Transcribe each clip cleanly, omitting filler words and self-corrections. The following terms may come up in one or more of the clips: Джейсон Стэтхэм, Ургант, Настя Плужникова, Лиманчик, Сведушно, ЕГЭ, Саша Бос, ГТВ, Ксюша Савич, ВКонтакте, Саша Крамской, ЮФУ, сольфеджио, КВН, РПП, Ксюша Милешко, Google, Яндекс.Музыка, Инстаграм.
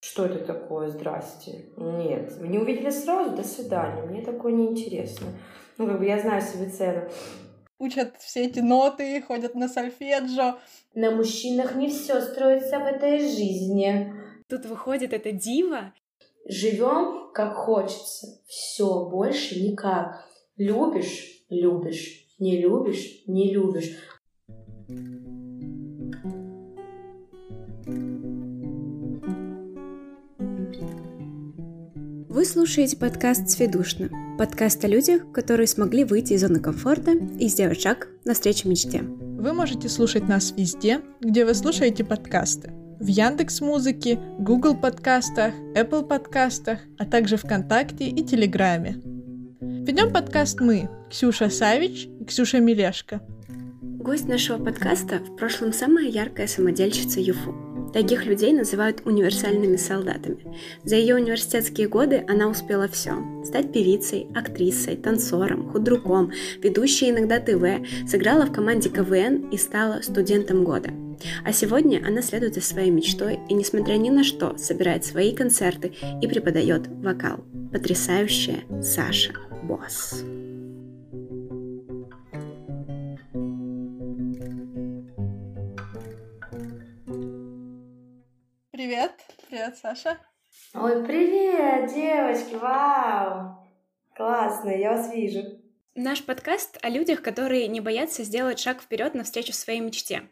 Что это такое? Здрасте. Нет. Вы не увидели сразу? До свидания. Мне такое неинтересно. Ну, как бы я знаю себе цену. Учат все эти ноты, ходят на сольфеджио. На мужчинах не все строится в этой жизни. Тут выходит эта дива. Живем как хочется. Все, больше никак. Любишь – любишь. Не любишь – не любишь. Вы слушаете подкаст «Сведушно». Подкаст о людях, которые смогли выйти из зоны комфорта и сделать шаг навстречу мечте. Вы можете слушать нас везде, где вы слушаете подкасты. В Яндекс.Музыке, Google подкастах, Apple подкастах, а также ВКонтакте и Телеграме. Ведем подкаст мы, Ксюша Савич и Ксюша Милешко. Гость нашего подкаста в прошлом самая яркая самодельщица ЮФУ. Таких людей называют универсальными солдатами. За ее университетские годы она успела все. Стать певицей, актрисой, танцором, худруком, ведущей иногда ТВ, сыграла в команде КВН и стала студентом года. А сегодня она следует за своей мечтой и, несмотря ни на что, собирает свои концерты и преподает вокал. Потрясающая Саша Бос. Привет, привет, Саша. Ой, привет, девочки, вау, классно, я вас вижу. Наш подкаст о людях, которые не боятся сделать шаг вперед навстречу своей мечте.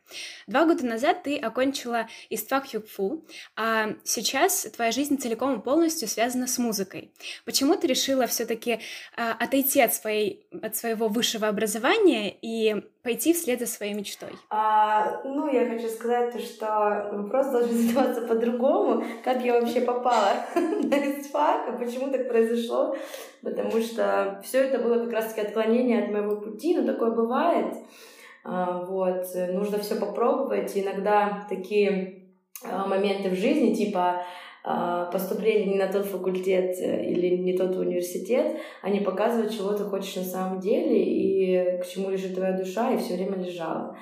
2 года назад ты окончила истфак ЮФУ, а сейчас твоя жизнь целиком и полностью связана с музыкой. Почему ты решила все-таки отойти от своего высшего образования и пойти вслед за своей мечтой? Я хочу сказать, что вопрос должен задаваться по-другому. Как я вообще попала на истфак, а почему так произошло? Потому что все это было как раз-таки отклонение от моего пути, но такое бывает. Нужно все попробовать. Иногда такие моменты в жизни, типа поступление не на тот факультет или не тот университет, они показывают, чего ты хочешь на самом деле и к чему лежит твоя душа, и все время лежала.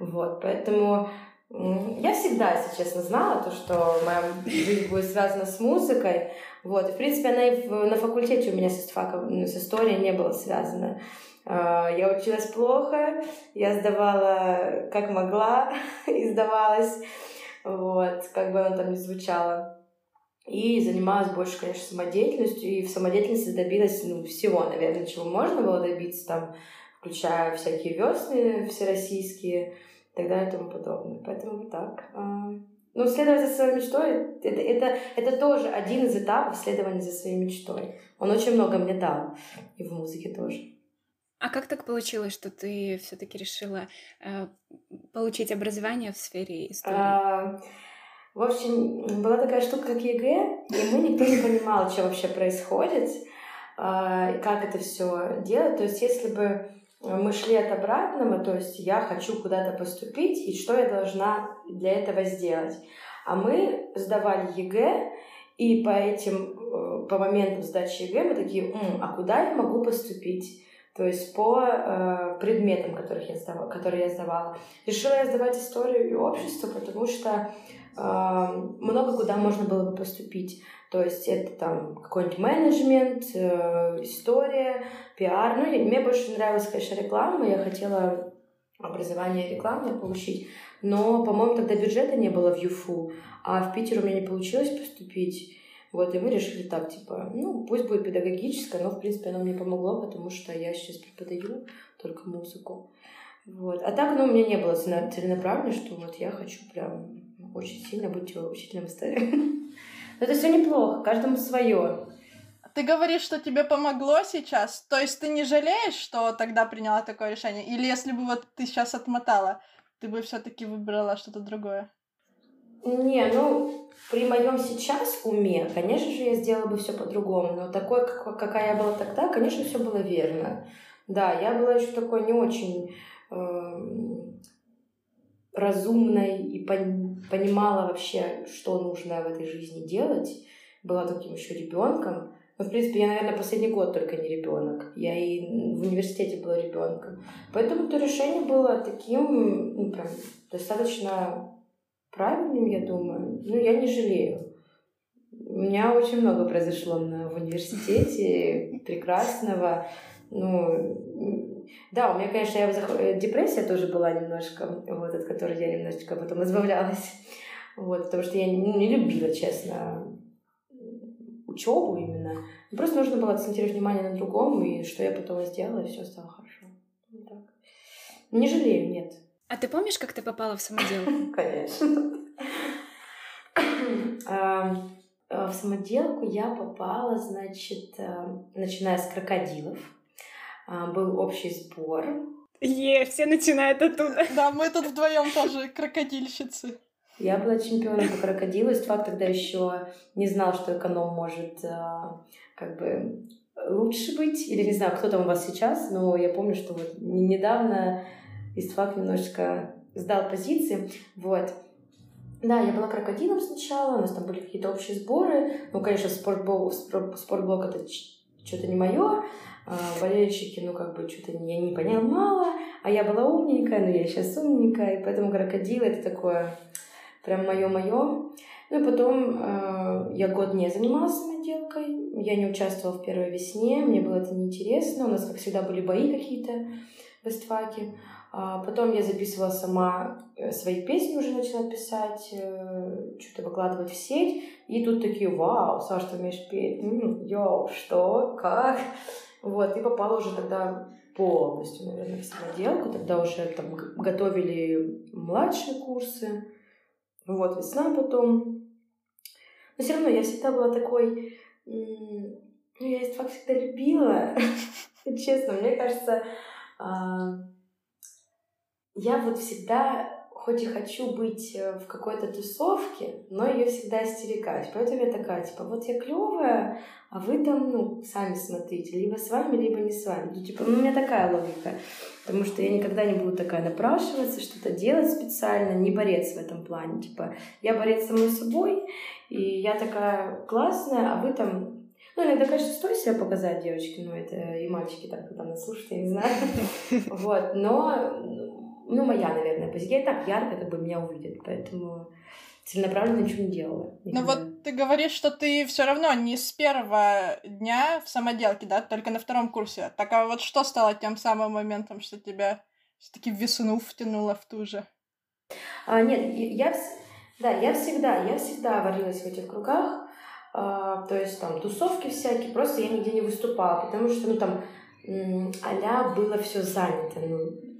Вот, поэтому я всегда, если честно, знала то, что моя жизнь будет связана с музыкой. Вот, и, в принципе, она и на факультете у меня с историей не была связана. Я училась плохо, я сдавала как могла и сдавалась, вот, как бы она там ни звучала. И занималась больше, конечно, самодеятельностью, и в самодеятельности добилась всего, наверное, чего можно было добиться, там, включая всякие весны всероссийские и так далее и тому подобное. Поэтому вот так. Следовать за своей мечтой, это тоже один из этапов следования за своей мечтой. Он очень много мне дал, и в музыке тоже. А как так получилось, что ты все-таки решила получить образование в сфере истории? В общем, была такая штука, как ЕГЭ, и мы никто не понимал, что вообще происходит, как это все делать. То есть, если бы мы шли от обратного, то есть я хочу куда-то поступить, и что я должна для этого сделать. А мы сдавали ЕГЭ, и по моментам сдачи ЕГЭ мы такие, а куда я могу поступить? То есть по предметам, которые я сдавала. Решила я сдавать историю и общество, потому что много куда можно было бы поступить. То есть это там какой-нибудь менеджмент, история, пиар. Мне больше нравилась, конечно, реклама. Я хотела образование рекламное получить. Но, по-моему, тогда бюджета не было в ЮФУ. А в Питер у меня не получилось поступить. Вот, и мы решили так, пусть будет педагогическое, но, в принципе, оно мне помогло, потому что я сейчас преподаю только музыку. Вот. А так, у меня не было целенаправленно, что вот я хочу прям очень сильно быть учителем истории. Но это все неплохо, каждому свое. Ты говоришь, что тебе помогло сейчас, то есть ты не жалеешь, что тогда приняла такое решение? Или если бы вот ты сейчас отмотала, ты бы все-таки выбрала что-то другое? Не, при моем сейчас уме, конечно же, я сделала бы все по-другому, но такой, какая я была тогда, конечно, все было верно. Да, я была еще такой не очень разумной и понимала вообще, что нужно в этой жизни делать. Была таким еще ребенком. Но, в принципе, я, наверное, последний год только не ребенок. Я и в университете была ребенком. Поэтому то решение было таким, прям достаточно правильным, я думаю. Я не жалею. У меня очень много произошло в университете прекрасного. Ну, да, у меня, конечно, депрессия тоже была немножко, вот, от которой я немножечко потом избавлялась. Вот, потому что я не любила, честно, учебу именно. Просто нужно было акцентировать внимание на другом, и что я потом сделала, и все стало хорошо. Вот так. Не жалею, нет. А ты помнишь, как ты попала в самоделку? Конечно. В самоделку я попала, значит, начиная с крокодилов. Был общий сбор. Все начинают оттуда. Да, мы тут вдвоем тоже крокодильщицы. Я была чемпионом по крокодилу. Стефак тогда еще не знал, что эконом может как бы лучше быть. Или не знаю, кто там у вас сейчас, но я помню, что вот недавно Стефак немножечко сдал позиции. Вот. Да, я была крокодилом сначала, у нас там были какие-то общие сборы. Ну, конечно, спортблок это что-то не мое. Болельщики, ну, как бы, что-то я не понимала. А я была умненькая, но я сейчас умненькая. И поэтому крокодилы — это такое прям мое-мое. Ну, и потом я год не занималась самоделкой. Я не участвовала в первой весне. Мне было это неинтересно. У нас, как всегда, были бои какие-то в эстфаке. Потом я записывала сама свои песни, уже начала писать, что-то выкладывать в сеть. И тут такие: вау, Саш, ты умеешь петь? Йоу, что? Как? Вот, и попала уже тогда полностью, наверное, в самоделку. Тогда уже там готовили младшие курсы. Вот, весна потом. Но все равно я всегда была такой... Ну, я эстфак всегда любила. Честно, мне кажется... Я вот всегда, хоть и хочу быть в какой-то тусовке, но ее всегда остерегаюсь. Поэтому я такая, типа, вот я клевая, а вы там, ну, сами смотрите, либо с вами, либо не с вами. Ну, типа, у меня такая логика, потому что я никогда не буду такая напрашиваться, что-то делать специально, не борец в этом плане. Типа, я борец самой собой, и я такая классная, а вы там... Ну, иногда, конечно, стоит себя показать, девочки, ну, это и мальчики так, когда нас слушают, я не знаю. Вот, но моя, наверное, позиция. Я так ярко, как бы, меня увидят, поэтому целенаправленно ничего не делала. Ну, вот ты говоришь, что ты все равно не с первого дня в самоделке, да, только на втором курсе. Так, а вот что стало тем самым моментом, что тебя все-таки в весну втянуло в ту же? Нет, я всегда варилась в этих кругах. То есть там тусовки всякие, просто я нигде не выступала, потому что, ну, там а-ля было все занято, ну,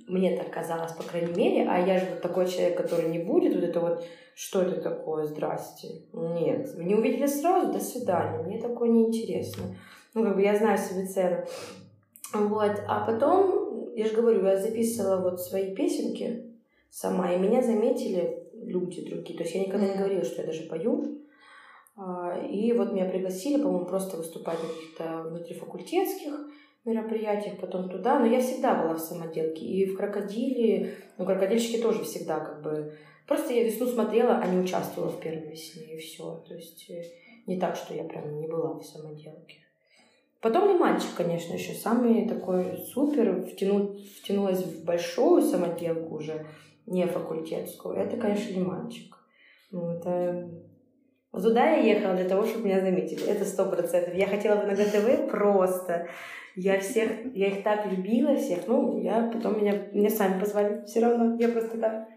мне так казалось, по крайней мере, а я же вот такой человек, который не будет, вот это вот, что это такое, здрасте, нет, вы не увидели сразу, до свидания, мне такое неинтересно, ну, как бы я знаю себе цену, вот, а потом, я же говорю, я записывала вот свои песенки сама, и меня заметили люди другие, то есть я никогда не говорила, что я даже пою. И вот меня пригласили, по-моему, просто выступать на каких-то внутрифакультетских мероприятиях, потом туда. Но я всегда была в самоделке. И в крокодиле, ну, крокодильщики тоже всегда как бы... Просто я весну смотрела, а не участвовала в первой весне, и все. То есть не так, что я прям не была в самоделке. Потом Лиманчик, конечно, еще самый такой супер. Втянулась в большую самоделку уже, не факультетскую. Это, конечно, Лиманчик. Ну, это... Туда я ехала для того, чтобы меня заметили. Это 100%. Я хотела бы на ГТВ просто. Я их так любила, всех. Ну, я потом меня сами позвали. Все равно. Я просто так.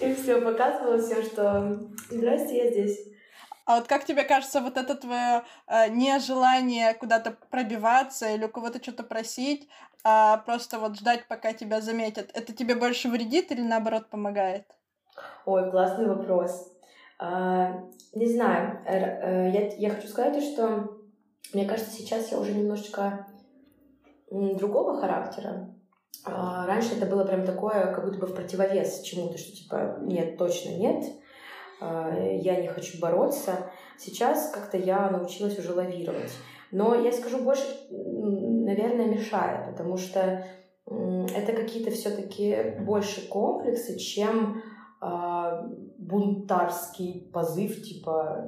И все, показывала всем, что здрасте, я здесь. А вот как тебе кажется, вот это твое нежелание куда-то пробиваться или у кого-то что-то просить, просто вот ждать, пока тебя заметят, это тебе больше вредит или наоборот помогает? Ой, классный вопрос. Не знаю, я хочу сказать, что мне кажется, сейчас я уже немножечко другого характера. Раньше это было прям такое, как будто бы в противовес чему-то, что типа нет, точно нет, я не хочу бороться. Сейчас как-то я научилась уже лавировать. Но я скажу больше, наверное, мешает, потому что это какие-то все-таки больше комплексы, чем бунтарский позыв, типа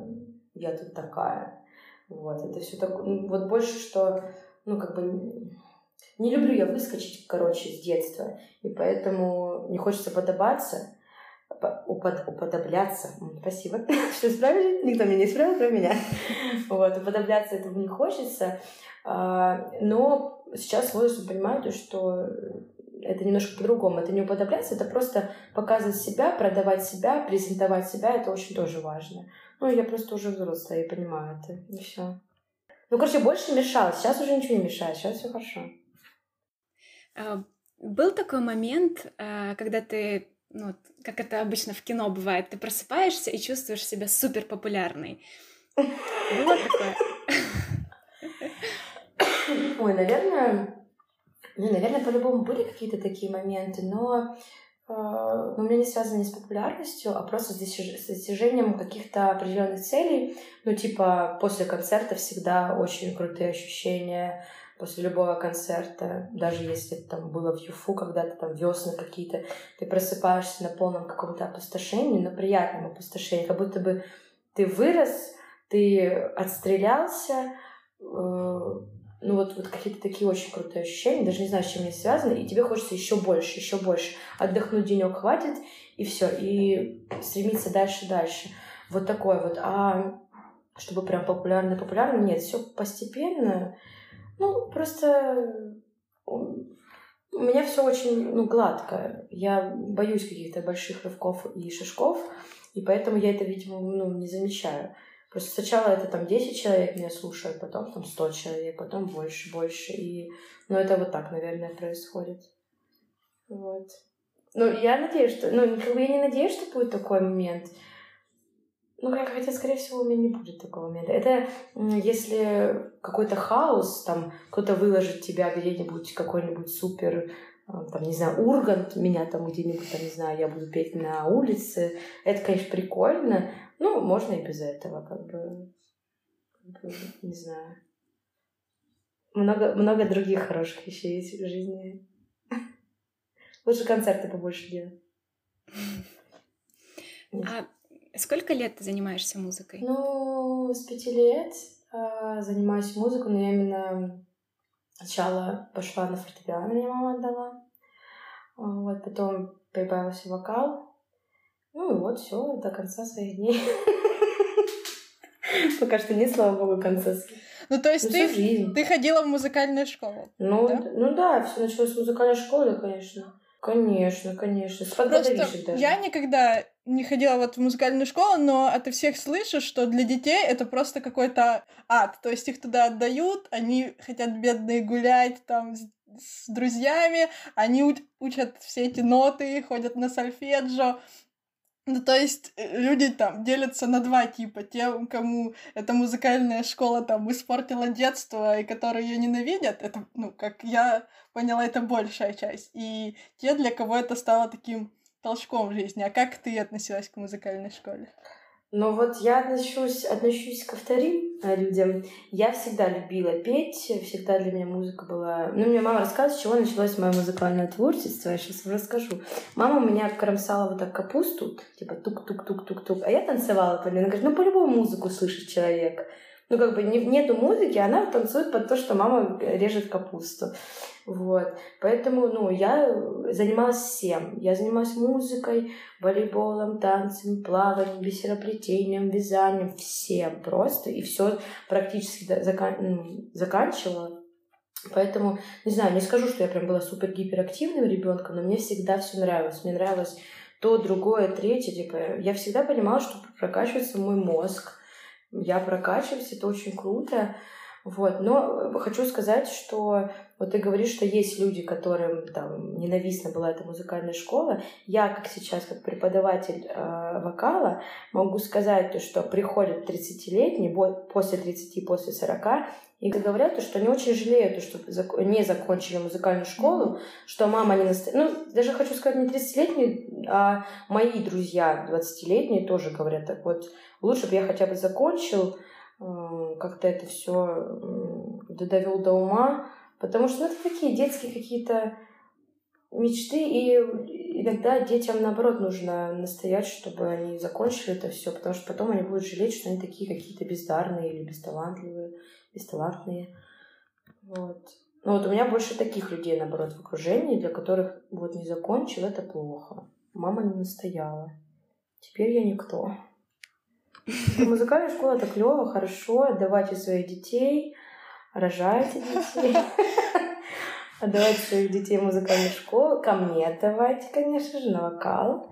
я тут такая. Вот, это все такое. Вот больше, что, ну, как бы не люблю я выскочить, короче, с детства. И поэтому не хочется подобаться. уподобляться. Спасибо, что исправили. Никто меня не исправил, кроме меня. Вот, уподобляться этому не хочется. Но сейчас с возрастом понимаю, что это немножко по-другому. Это не уподобляться, это просто показывать себя, продавать себя, презентовать себя. Это очень тоже важно. Ну, я просто уже взрослая и понимаю это. И все. Ну, короче, больше мешало. Сейчас уже ничего не мешает. Сейчас все хорошо. Был такой момент, когда ты, ну, как это обычно в кино бывает, ты просыпаешься и чувствуешь себя супер популярной. Было такое? Ой, наверное, по-любому были какие-то такие моменты, но у меня не связано не с популярностью, а просто с достижением каких-то определенных целей. Ну, типа, после концерта всегда очень крутые ощущения, после любого концерта, даже если это там было в ЮФУ когда-то, там весны какие-то, ты просыпаешься на полном каком-то опустошении, но приятном опустошении, как будто бы ты вырос, ты отстрелялся, ну вот какие-то такие очень крутые ощущения, даже не знаю, с чем они связаны, и тебе хочется еще больше, еще больше. Отдохнуть денек хватит, и все, и стремиться дальше. Вот такое вот. А чтобы прям популярно, нет, все постепенно. Ну, просто у меня все очень гладко. Я боюсь каких-то больших рывков и шишков, и поэтому я это, видимо, не замечаю. Просто сначала это там 10 человек меня слушают, потом там 100 человек, потом больше. И... Ну, это вот так, наверное, происходит. Вот. Ну, я надеюсь, что... Ну, как бы я не надеюсь, что будет такой момент. Ну, хотя, скорее всего, у меня не будет такого момента. Это если какой-то хаос, там, кто-то выложит тебя где-нибудь, какой-нибудь супер, там, не знаю, Ургант, меня там где-нибудь, там, не знаю, я буду петь на улице. Это, конечно, прикольно. Ну, можно и без этого, как бы не знаю. Много других хороших вещей есть в жизни. Лучше концерты побольше делать. Сколько лет ты занимаешься музыкой? Ну, с 5 лет занимаюсь музыкой, но я именно сначала пошла на фортепиано, мне мама отдала. Вот, потом прибавился вокал. Ну и вот все до конца своих дней. Пока что нет, слава богу, конца. Ну, то есть ты ходила в музыкальную школу? Ну да, все началось с музыкальной школы, конечно. Конечно. Я никогда не ходила в музыкальную школу, но ото всех слышу, что для детей это просто какой-то ад. То есть их туда отдают, они хотят бедные гулять там с друзьями, они учат все эти ноты, ходят на сольфеджио. Ну, то есть люди там делятся на два типа. Те, кому эта музыкальная школа там испортила детство, и которые ее ненавидят, это, как я поняла, это большая часть. И те, для кого это стало таким толчком в жизни. А как ты относилась к музыкальной школе? Ну, вот я отношусь ко вторым людям. Я всегда любила петь, всегда для меня музыка была... Ну, мне мама рассказывает, с чего началось мое музыкальное творчество, я сейчас вам расскажу. Мама у меня кромсала вот так капусту, типа тук-тук-тук-тук-тук, а я танцевала под ней. Она говорит, по-любому музыку слышит человек. Нету музыки, она танцует под то, что мама режет капусту. Вот. Поэтому, я занималась всем. Я занималась музыкой, волейболом, танцем, плаванием, бисероплетением, вязанием, всем просто. И все практически заканчивала. Поэтому, не знаю, не скажу, что я прям была супер гиперактивным ребенком, но мне всегда все нравилось. Мне нравилось то, другое, третье. Типа, я всегда понимала, что прокачивается мой мозг. Я прокачиваюсь, это очень круто. Вот. Но хочу сказать, что вот ты говоришь, что есть люди, которым там ненавистна была эта музыкальная школа. Я, как сейчас, как преподаватель вокала, могу сказать, что приходят 30-летние, после 30, после 40, и говорят, что они очень жалеют, что не закончили музыкальную школу, что мама не настояла. Ну, даже хочу сказать, не 30-летние, а мои друзья 20-летние тоже говорят так. Вот лучше бы я хотя бы закончил, как-то это все довел до ума, потому что это такие детские какие-то мечты, и иногда детям, наоборот, нужно настоять, чтобы они закончили это все, потому что потом они будут жалеть, что они такие какие-то бездарные или бесталантные. Вот. Но вот у меня больше таких людей, наоборот, в окружении, для которых вот не закончил, это плохо. Мама не настояла. Теперь я никто. Музыкальная школа — это клево, хорошо. Отдавайте своих детей, рожайте детей. Отдавайте своих детей в музыкальную школу. Ко мне отдавайте, конечно же, на вокал.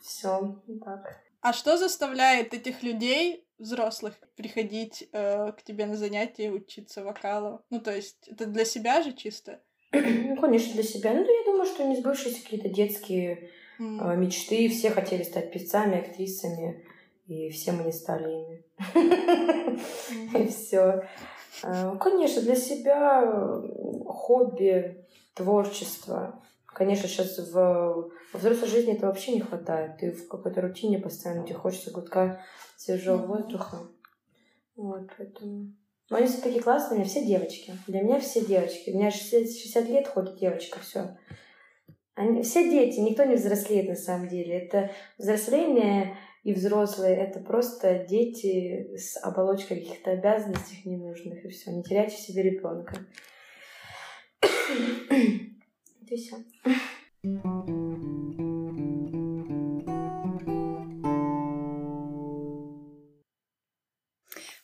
Все, так. А что заставляет этих людей, взрослых, приходить к тебе на занятия и учиться вокалу? Ну, то есть, это для себя же чисто? Ну, конечно, для себя. Ну, я думаю, что не сбывшиеся какие-то детские мечты. Все хотели стать певцами, актрисами, и все мы не стали ими. И все. Конечно, для себя хобби, творчество. Конечно, сейчас во взрослой жизни это вообще не хватает. Ты в какой-то рутине постоянно, тебе хочется глотка свежего воздуха. Вот, поэтому... Но они все такие классные, все девочки. Для меня все девочки. У меня 60 лет ходит девочка, все. Они, все дети, никто не взрослеет на самом деле. Это взросление и взрослые, это просто дети с оболочкой каких-то обязанностей ненужных, и все. Не теряйте в себе ребенка. Это все.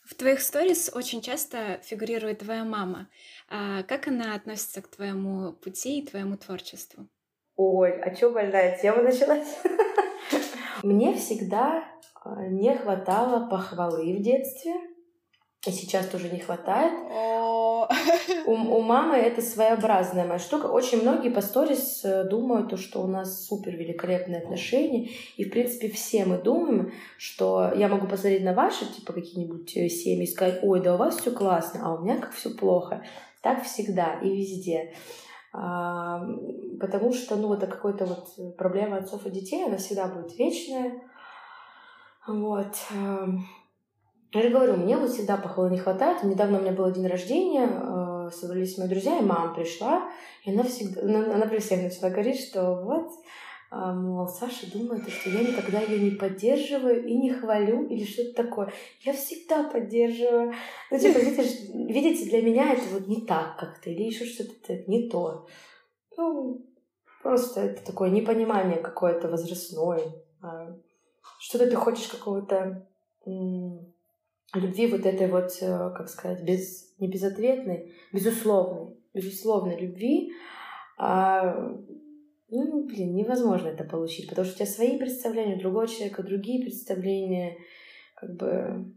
В твоих сторис очень часто фигурирует твоя мама. А как она относится к твоему пути и твоему творчеству? Ой, а чё больная тема началась? Мне всегда не хватало похвалы в детстве. И сейчас тоже не хватает. У мамы это своеобразная моя штука. Очень многие по сторис думают, что у нас супер великолепные отношения. И, в принципе, все мы думаем, что я могу посмотреть на ваши, типа, какие-нибудь семьи и сказать: ой, да у вас все классно, а у меня как все плохо. Так всегда и везде. Потому что, ну, это какая-то вот проблема отцов и детей, она всегда будет вечная. Вот. Я же говорю, мне вот всегда похвалы не хватает. Недавно у меня был день рождения, собрались мои друзья, и мама пришла, и она всегда, она при всех начала говорить, что вот, мол, Саша думает, что я никогда ее не поддерживаю и не хвалю, или что-то такое. Я всегда поддерживаю. Ну, типа, видите, для меня это вот не так как-то, или еще что-то не то. Ну, просто это такое непонимание какое-то возрастное. Что-то ты хочешь какого-то... любви вот этой вот, как сказать, не безответной, безусловной любви, ну, блин, невозможно это получить, потому что у тебя свои представления, у другого человека другие представления, как бы...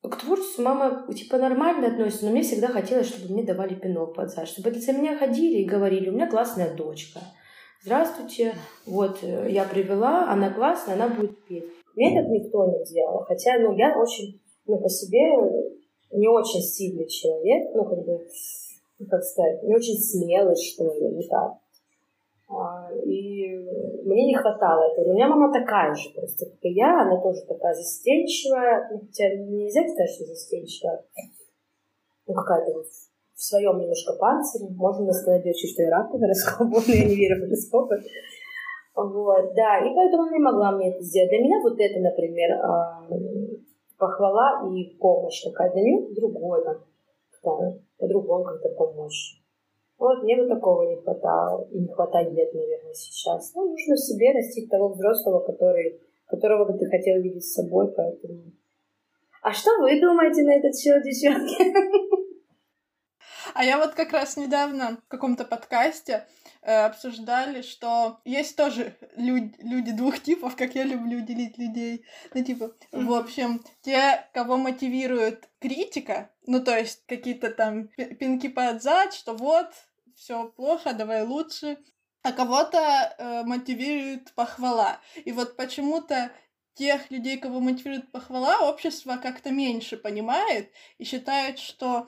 К творчеству мама, типа, нормально относится, но мне всегда хотелось, чтобы мне давали пинок под зад, чтобы за меня ходили и говорили: у меня классная дочка, здравствуйте, вот, я привела, она классная, она будет петь. Мне это никто не делал, хотя, ну, я очень... Ну, по себе не очень сильный человек, ну, как бы, как сказать, не очень смелый, что ли, не так. И мне не хватало этого. У меня мама такая же просто, как и я, она тоже такая застенчивая, ну, хотя нельзя сказать, что застенчивая, ну, какая-то в своем немножко панцире, можно сказать, девочки, что я рак по гороскопу, но я не верю в гороскопы. Вот, да, и поэтому она не могла мне это сделать. Для меня вот это, например, похвала и помощь такая. Для нее другой, там, да, по-другому как-то помочь. Вот мне бы такого не хватало. И не хватает лет, наверное, сейчас. Ну, нужно себе растить того взрослого, которого бы ты хотел видеть с собой, поэтому... А что вы думаете на этот счет, девчонки? А я вот как раз недавно в каком-то подкасте обсуждали, что есть тоже люди двух типов, как я люблю делить людей. Ну, типа, в общем, те, кого мотивирует критика, ну, то есть какие-то там пинки под зад, что вот, все плохо, давай лучше. А кого-то мотивирует похвала. И вот почему-то тех людей, кого мотивирует похвала, общество как-то меньше понимает и считает, что...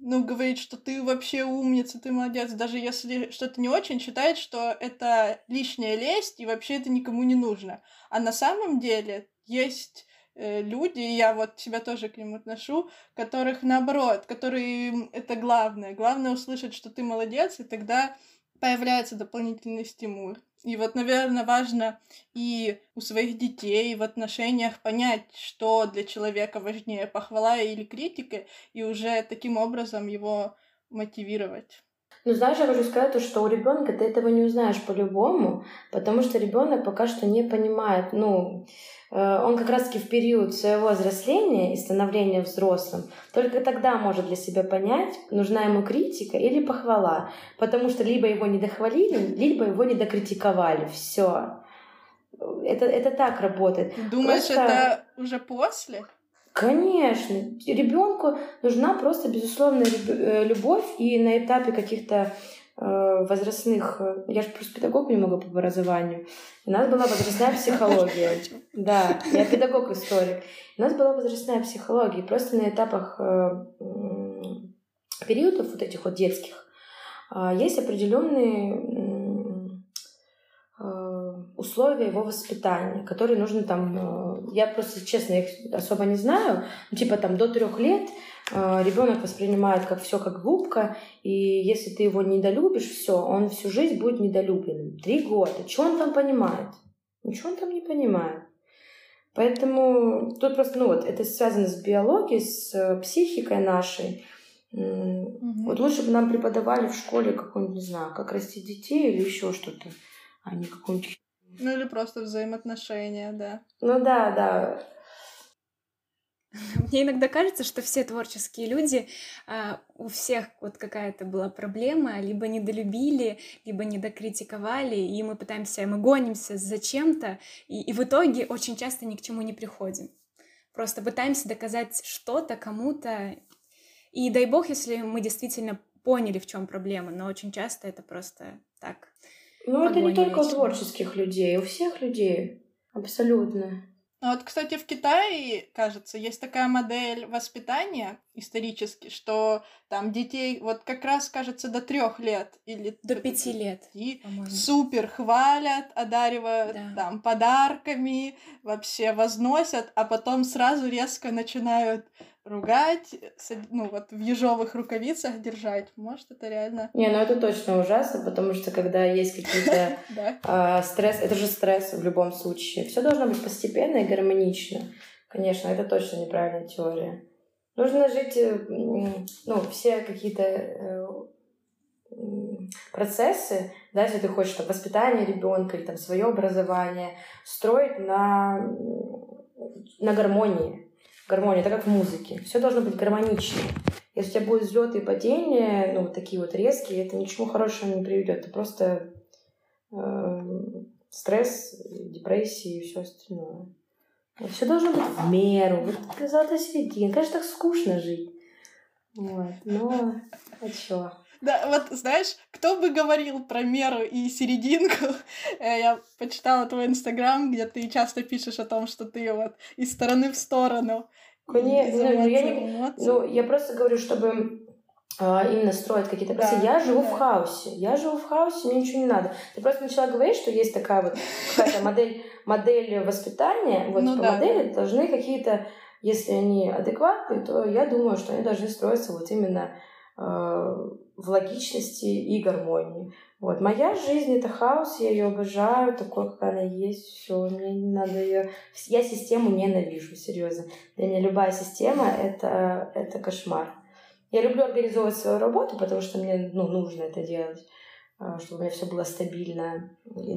Ну, говорит, что ты вообще умница, ты молодец, даже если что-то не очень, считает, что это лишняя лесть, и вообще это никому не нужно. А на самом деле есть люди, и я вот себя тоже к ним отношу, которых наоборот, которые это главное. Главное услышать, что ты молодец, и тогда появляется дополнительный стимул. И вот, наверное, важно и у своих детей, и в отношениях понять, что для человека важнее, похвала или критика, и уже таким образом его мотивировать. Ну, знаешь, я хочу сказать, что у ребенка ты этого не узнаешь по-любому, потому что ребенок пока что не понимает. Ну, он как раз-таки в период своего взросления и становления взрослым только тогда может для себя понять, нужна ему критика или похвала, потому что либо его недохвалили, либо его недокритиковали. Все. Это так работает. Думаешь, просто... это уже после? Конечно. Ребенку нужна просто безусловная любовь, и на этапе каких-то возрастных... Я же просто педагог немного по образованию. У нас была возрастная психология. Да, я педагог-историк. У нас была возрастная психология. Просто на этапах периодов вот этих вот детских есть определенные... условия его воспитания, которые нужно там... Я просто, честно, их особо не знаю. Ну, типа там до 3 лет ребенок воспринимает как все как губка, и если ты его недолюбишь, все, он всю жизнь будет недолюбленным. 3 года. Что он там понимает? Ничего он там не понимает. Поэтому тут просто, ну вот, это связано с биологией, с психикой нашей. Mm-hmm. Вот лучше бы нам преподавали в школе какую-нибудь, не знаю, как расти детей или еще что-то, а не какую-нибудь... Ну, или просто взаимоотношения, да. Ну, да, да. Мне иногда кажется, что все творческие люди, у всех вот какая-то была проблема, либо недолюбили, либо недокритиковали, и мы пытаемся, мы гонимся за чем-то, и в итоге очень часто ни к чему не приходим. Просто пытаемся доказать что-то кому-то, и дай бог, если мы действительно поняли, в чем проблема, но очень часто это просто так... Ну, это не только у творческих людей, у всех людей. Абсолютно. Вот, кстати, в Китае, кажется, есть такая модель воспитания исторически, что там детей, вот как раз, кажется, до 3 лет или... До 5 лет, и супер хвалят, одаривают, да, там подарками, вообще возносят, а потом сразу резко начинают... ругать, ну вот в ежовых рукавицах держать. Может, это реально... Не, ну это точно ужасно, потому что когда есть какие-то стресс... Это же стресс в любом случае. Все должно быть постепенно и гармонично. Конечно, это точно неправильная теория. Нужно жить... Ну, все какие-то процессы, да, если ты хочешь воспитание ребенка или там свое образование, строить на гармонии. Гармония, это как в музыке. Все должно быть гармонично. Если у тебя будут взлеты и падения, ну, вот такие вот резкие, это ничему хорошему не приведет. Это просто стресс, депрессия и все остальное. Все должно быть в меру. Вот золотая середина. Конечно, так скучно жить. Вот, но а чё? Да, вот знаешь, кто бы говорил про меру и серединку? Я почитала твой инстаграм, где ты часто пишешь о том, что ты вот из стороны в сторону. Я просто говорю, чтобы именно строить какие-то процессы. Да, я живу в хаосе. Я живу в хаосе, мне ничего не надо. Ты просто начала говорить, что есть такая вот какая-то модель воспитания. Вот по модели должны какие-то, если они адекватные, то я думаю, что они должны строиться вот именно... в логичности и гармонии. Вот. Моя жизнь — это хаос, я ее обожаю, такой, как она есть, все, мне не надо ее... Я систему ненавижу, серьезно. Для меня любая система — это кошмар. Я люблю организовывать свою работу, потому что мне нужно это делать, чтобы у меня все было стабильно,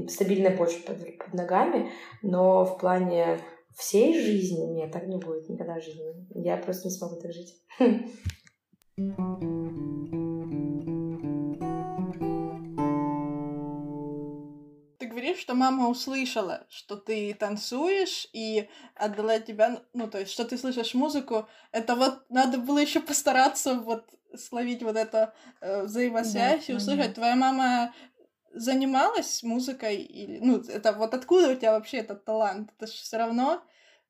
стабильная почва под ногами, но в плане всей жизни нет, так не будет никогда в жизни. Я просто не смогу так жить. Ты говоришь, что мама услышала, что ты танцуешь, и отдала тебя, ну, то есть, что ты слышишь музыку. Это вот надо было еще постараться вот словить вот эту взаимосвязь, да, и услышать. Да. Твоя мама занималась музыкой? Или, ну, это вот откуда у тебя вообще этот талант? Это же все равно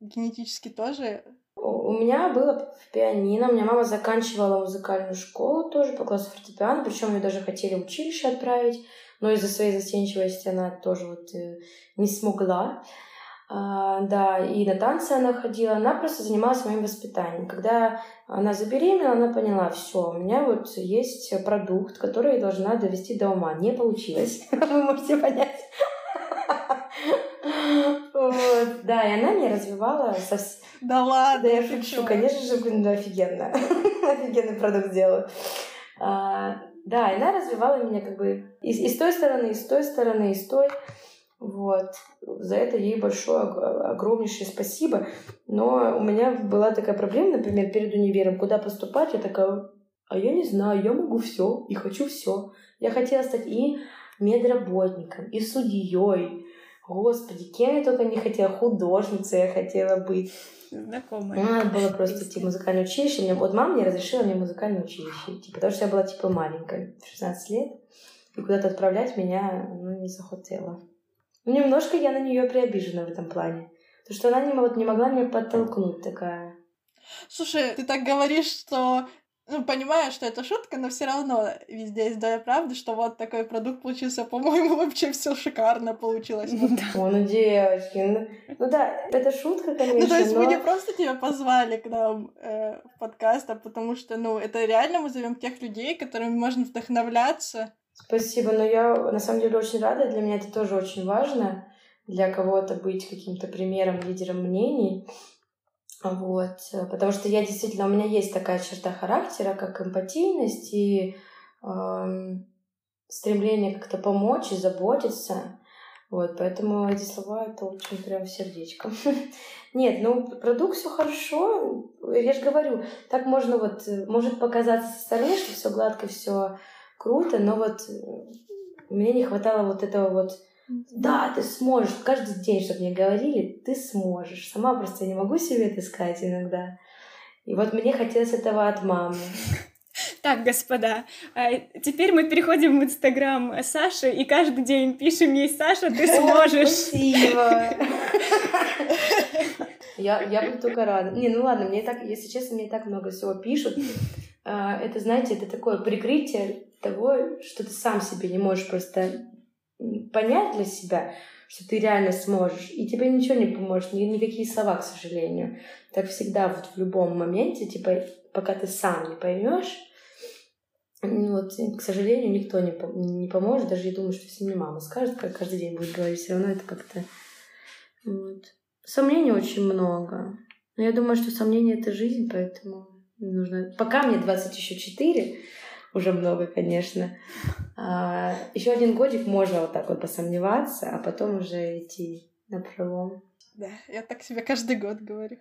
генетически тоже... У меня было пианино, у меня мама заканчивала музыкальную школу тоже по классу фортепиано, причем ее даже хотели в училище отправить, но из-за своей застенчивости она тоже вот не смогла. Да, и на танцы она ходила, она просто занималась моим воспитанием. Когда она забеременела, она поняла, все, у меня вот есть продукт, который я должна довести до ума. Не получилось, вы можете понять. Вот, да, и она меня развивала совсем... Да ладно, я шучу, конечно же, офигенно. Офигенный продукт делаю. Да, и она развивала меня как бы и с той стороны, и с той стороны, и с той. Вот. За это ей большое, огромнейшее спасибо. Но у меня была такая проблема, например, перед универом, куда поступать, я такая, а я не знаю, я могу все и хочу все. Я хотела стать и медработником, и судьей. Господи, кем я только не хотела, художницей я хотела быть. Знакомая. У нас было просто типа музыкальное училище. Вот мама мне разрешила мне музыкальное училище, типа, потому что я была типа маленькая, 16 лет, и куда-то отправлять меня не захотела. Ну, немножко я на нее приобижена в этом плане, потому что она не могла меня подтолкнуть такая. Слушай, ты так говоришь, что... Ну, понимаю, что это шутка, но все равно везде есть доля правды, что вот такой продукт получился. По-моему, вообще все шикарно получилось. О, ну, девочки. Ну да, это шутка, конечно. Ну, то есть мы не просто тебя позвали к нам в подкаст, а потому что, ну, это реально мы зовем тех людей, которыми можно вдохновляться. Спасибо, но я на самом деле очень рада. Для меня это тоже очень важно. Для кого-то быть каким-то примером, лидером мнений. Вот, потому что я действительно, у меня есть такая черта характера, как эмпатийность и стремление как-то помочь и заботиться. Вот, поэтому эти слова это очень прям сердечко. Нет, ну продукт все хорошо. Я же говорю, так можно вот, может показаться со стороны, что все гладко, все круто, но вот мне не хватало вот этого вот. Да, ты сможешь. Каждый день, чтобы мне говорили, ты сможешь. Сама просто не могу себе это сказать иногда. И вот мне хотелось этого от мамы. Так, господа, теперь мы переходим в Инстаграм Саши и каждый день пишем ей: Саша, ты сможешь. Спасибо. Я буду только рада. Не, ну ладно, мне так, если честно, мне так много всего пишут. Это, знаете, это такое прикрытие того, что ты сам себе не можешь просто... понять для себя, что ты реально сможешь, и тебе ничего не поможет, никакие слова, к сожалению. Так всегда вот в любом моменте, типа, пока ты сам не поймешь, вот, к сожалению, никто не поможет, даже я думаю, что если мне мама скажет, как каждый день будет говорить, все равно это как-то... Вот. Сомнений очень много. Но я думаю, что сомнения — это жизнь, поэтому нужно... Пока мне 24, уже много, конечно. Еще один годик можно вот так вот посомневаться, а потом уже идти на пролом. Да, я так себе каждый год говорю.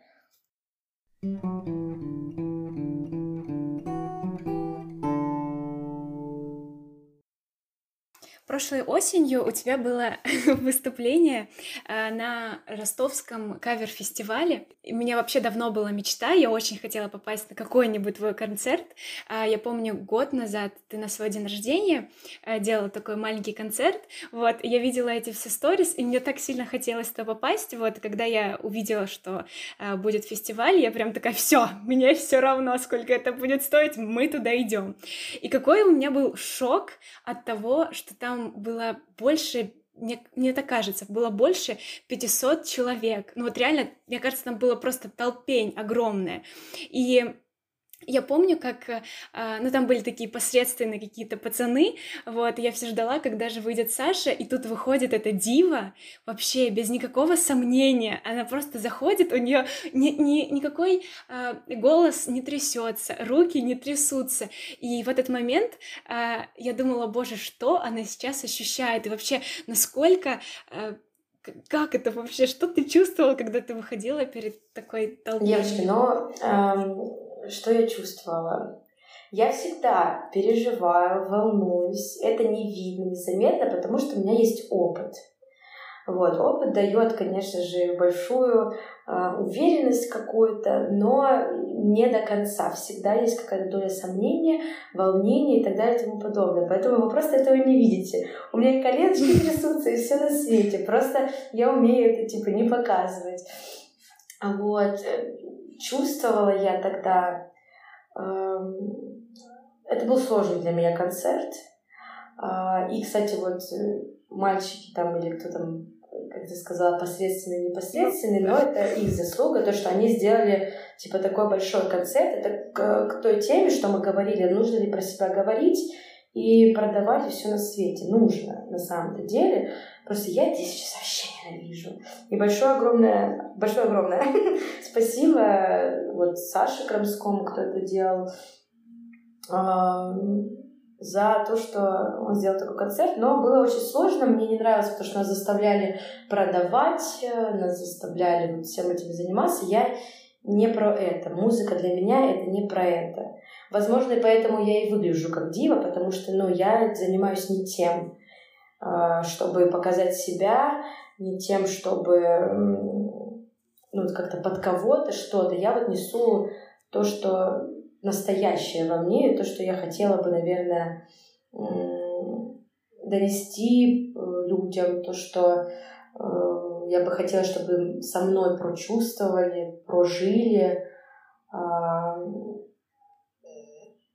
Прошлой осенью у тебя было выступление на ростовском кавер-фестивале. У меня вообще давно была мечта, я очень хотела попасть на какой-нибудь твой концерт. Я помню, год назад ты на свой день рождения делала такой маленький концерт. Вот, я видела эти все сторис, и мне так сильно хотелось туда попасть. Вот, когда я увидела, что будет фестиваль, я прям такая: все, мне все равно, сколько это будет стоить, мы туда идем. И какой у меня был шок от того, что там было больше, мне так кажется, было больше 500 человек. Ну вот реально, мне кажется, там было просто толпень огромная. И я помню, как... Ну, там были такие посредственные какие-то пацаны, вот, я все ждала, когда же выйдет Саша, и тут выходит эта дива, вообще без никакого сомнения, она просто заходит, у нее никакой голос не трясется, руки не трясутся, и в этот момент я думала: боже, что она сейчас ощущает, и вообще, насколько... Как это вообще, что ты чувствовала, когда ты выходила перед такой толпой? Девочки, но... Что я чувствовала? Я всегда переживаю, волнуюсь. Это не видно, незаметно, потому что у меня есть опыт. Вот, опыт дает, конечно же, большую уверенность какую-то, но не до конца. Всегда есть какая-то доля сомнения, волнения и так далее и тому подобное. Поэтому вы просто этого не видите. У меня коленочки трясутся и все на свете. Просто я умею это типа не показывать. Вот. Чувствовала я тогда... Это был сложный для меня концерт. И, кстати, вот мальчики там, или кто там, как ты сказала, посредственные, непосредственные, но это их заслуга, то, что они сделали, типа, такой большой концерт. Это к той теме, что мы говорили, нужно ли про себя говорить и продавать все на свете. Нужно, на самом-то деле. Просто я это сейчас вообще ненавижу. И большое огромное спасибо вот Саше Крамскому, кто это делал. за то, что он сделал такой концерт. Но было очень сложно, мне не нравилось, потому что нас заставляли продавать, нас заставляли всем этим заниматься. Я не про это. Музыка для меня — это не про это. Возможно, и поэтому я и выгляжу как дива, потому что я занимаюсь не тем, чтобы показать себя, не тем, чтобы как-то под кого-то что-то. Я несу то, что настоящее во мне, и то, что я хотела бы, наверное, донести людям, то, что я бы хотела, чтобы со мной прочувствовали, прожили.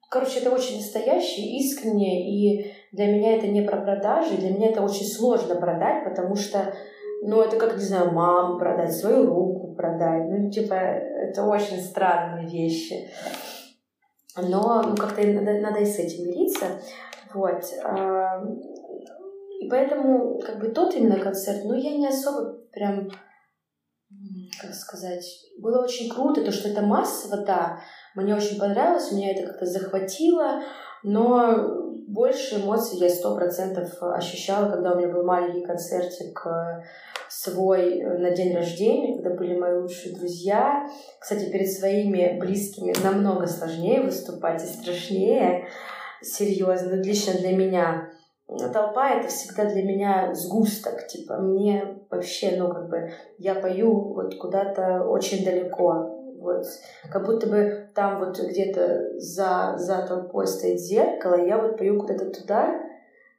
Короче, это очень настоящее, искреннее, и для меня это не про продажи, для меня это очень сложно продать, потому что, это как, не знаю, маму продать, свою руку продать, это очень странные вещи. Но как-то надо и с этим мириться, И поэтому, тот именно концерт, я не особо прям, как сказать, было очень круто, то, что это массово, да, мне очень понравилось, меня это как-то захватило, но больше эмоций я 100% ощущала, когда у меня был маленький концертик свой на день рождения, когда были мои лучшие друзья. Кстати, перед своими близкими намного сложнее выступать и страшнее, серьезно, лично для меня. Толпа — это всегда для меня сгусток, мне вообще, я пою куда-то очень далеко, как будто бы там где-то за толпой стоит зеркало, я пою куда-то туда,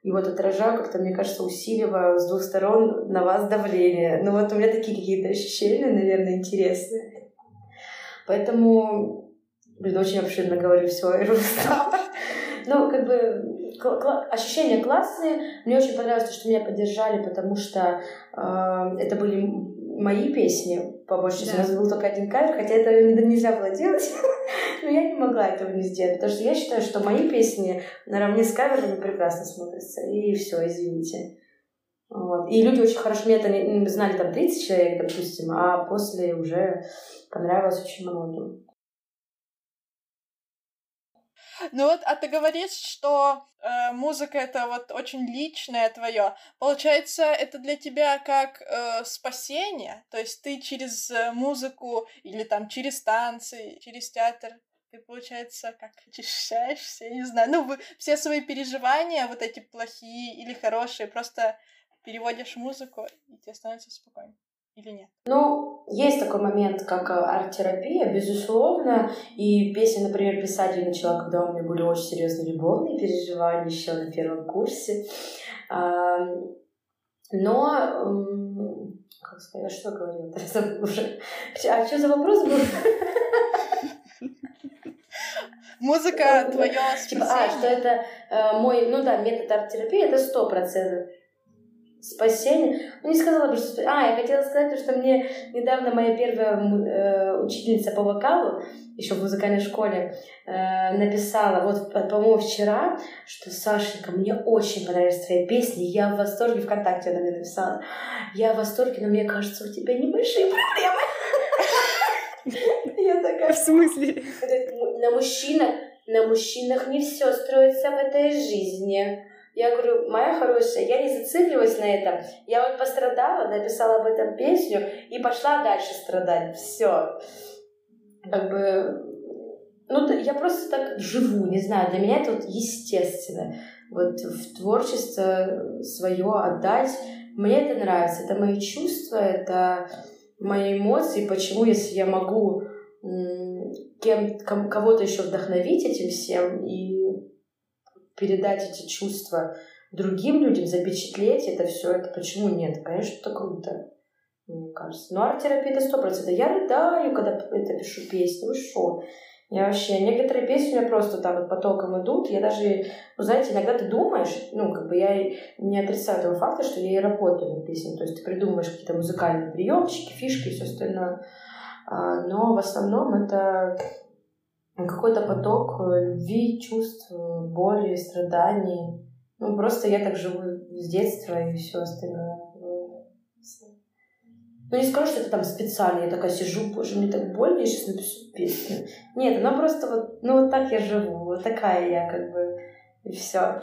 и отражаю, как-то, мне кажется, усиливаю с двух сторон на вас давление. У меня такие какие-то ощущения, наверное, интересные. Поэтому, очень обширно говорю все, я устала. Ощущения классные. Мне очень понравилось то, что меня поддержали, потому что это были мои песни, по большей части. У нас был только один кавер, хотя это нельзя было делать, но я не могла этого не сделать, потому что я считаю, что мои песни наравне с каверами прекрасно смотрятся, и все, извините. И люди очень хорошо, меня это знали, 30 человек, допустим, а после уже понравилось очень многим. А ты говоришь, что музыка — это очень личное твое. Получается, это для тебя как спасение? То есть ты через музыку или через танцы, через театр, ты, получается, как очищаешься, я не знаю. Все свои переживания, эти плохие или хорошие, просто переводишь музыку, и тебе становится спокойно. Или нет? Есть такой момент, как арт-терапия, безусловно. И песни, например, писать я начала, когда у меня были очень серьезные любовные переживания еще на первом курсе. Но, как сказать, что я говорила? А что за вопрос был? Музыка твоя спасение. Что это мой, метод арт-терапии, это 100%. Спасение. Не сказала бы, что... я хотела сказать, что мне недавно моя первая учительница по вокалу, еще в музыкальной школе, написала, по-моему, вчера, что «Сашенька, мне очень понравились твои песни, я в восторге». ВКонтакте она мне написала. «Я в восторге, но мне кажется, у тебя небольшие проблемы». Я такая... В смысле? На мужчинах не все строится в этой жизни. Я говорю, моя хорошая, я не зацикливаюсь на этом. Я пострадала, написала об этом песню и пошла дальше страдать. Все. Я просто так живу, не знаю. Для меня это естественно. В творчество свое отдать. Мне это нравится. Это мои чувства, это мои эмоции. Почему, если я могу кого-то еще вдохновить этим всем и передать эти чувства другим людям, запечатлеть это все, это почему нет? Конечно, это круто, мне кажется. Но арт-терапия — это 100%. Я рыдаю, когда это пишу песни, шо. Я вообще, некоторые песни у меня просто потоком идут. Я даже, иногда ты думаешь, я не отрицаю того факта, что я и работаю над песней. То есть ты придумываешь какие-то музыкальные приемчики, фишки и все остальное. Но в основном это... какой-то поток любви, чувств, боли, страданий. Просто я так живу с детства и все остальное. Не скажу, что это специально. Я такая сижу, боже, мне так больно, я сейчас напишу песню. Нет, она просто так я живу. Вот такая я И все.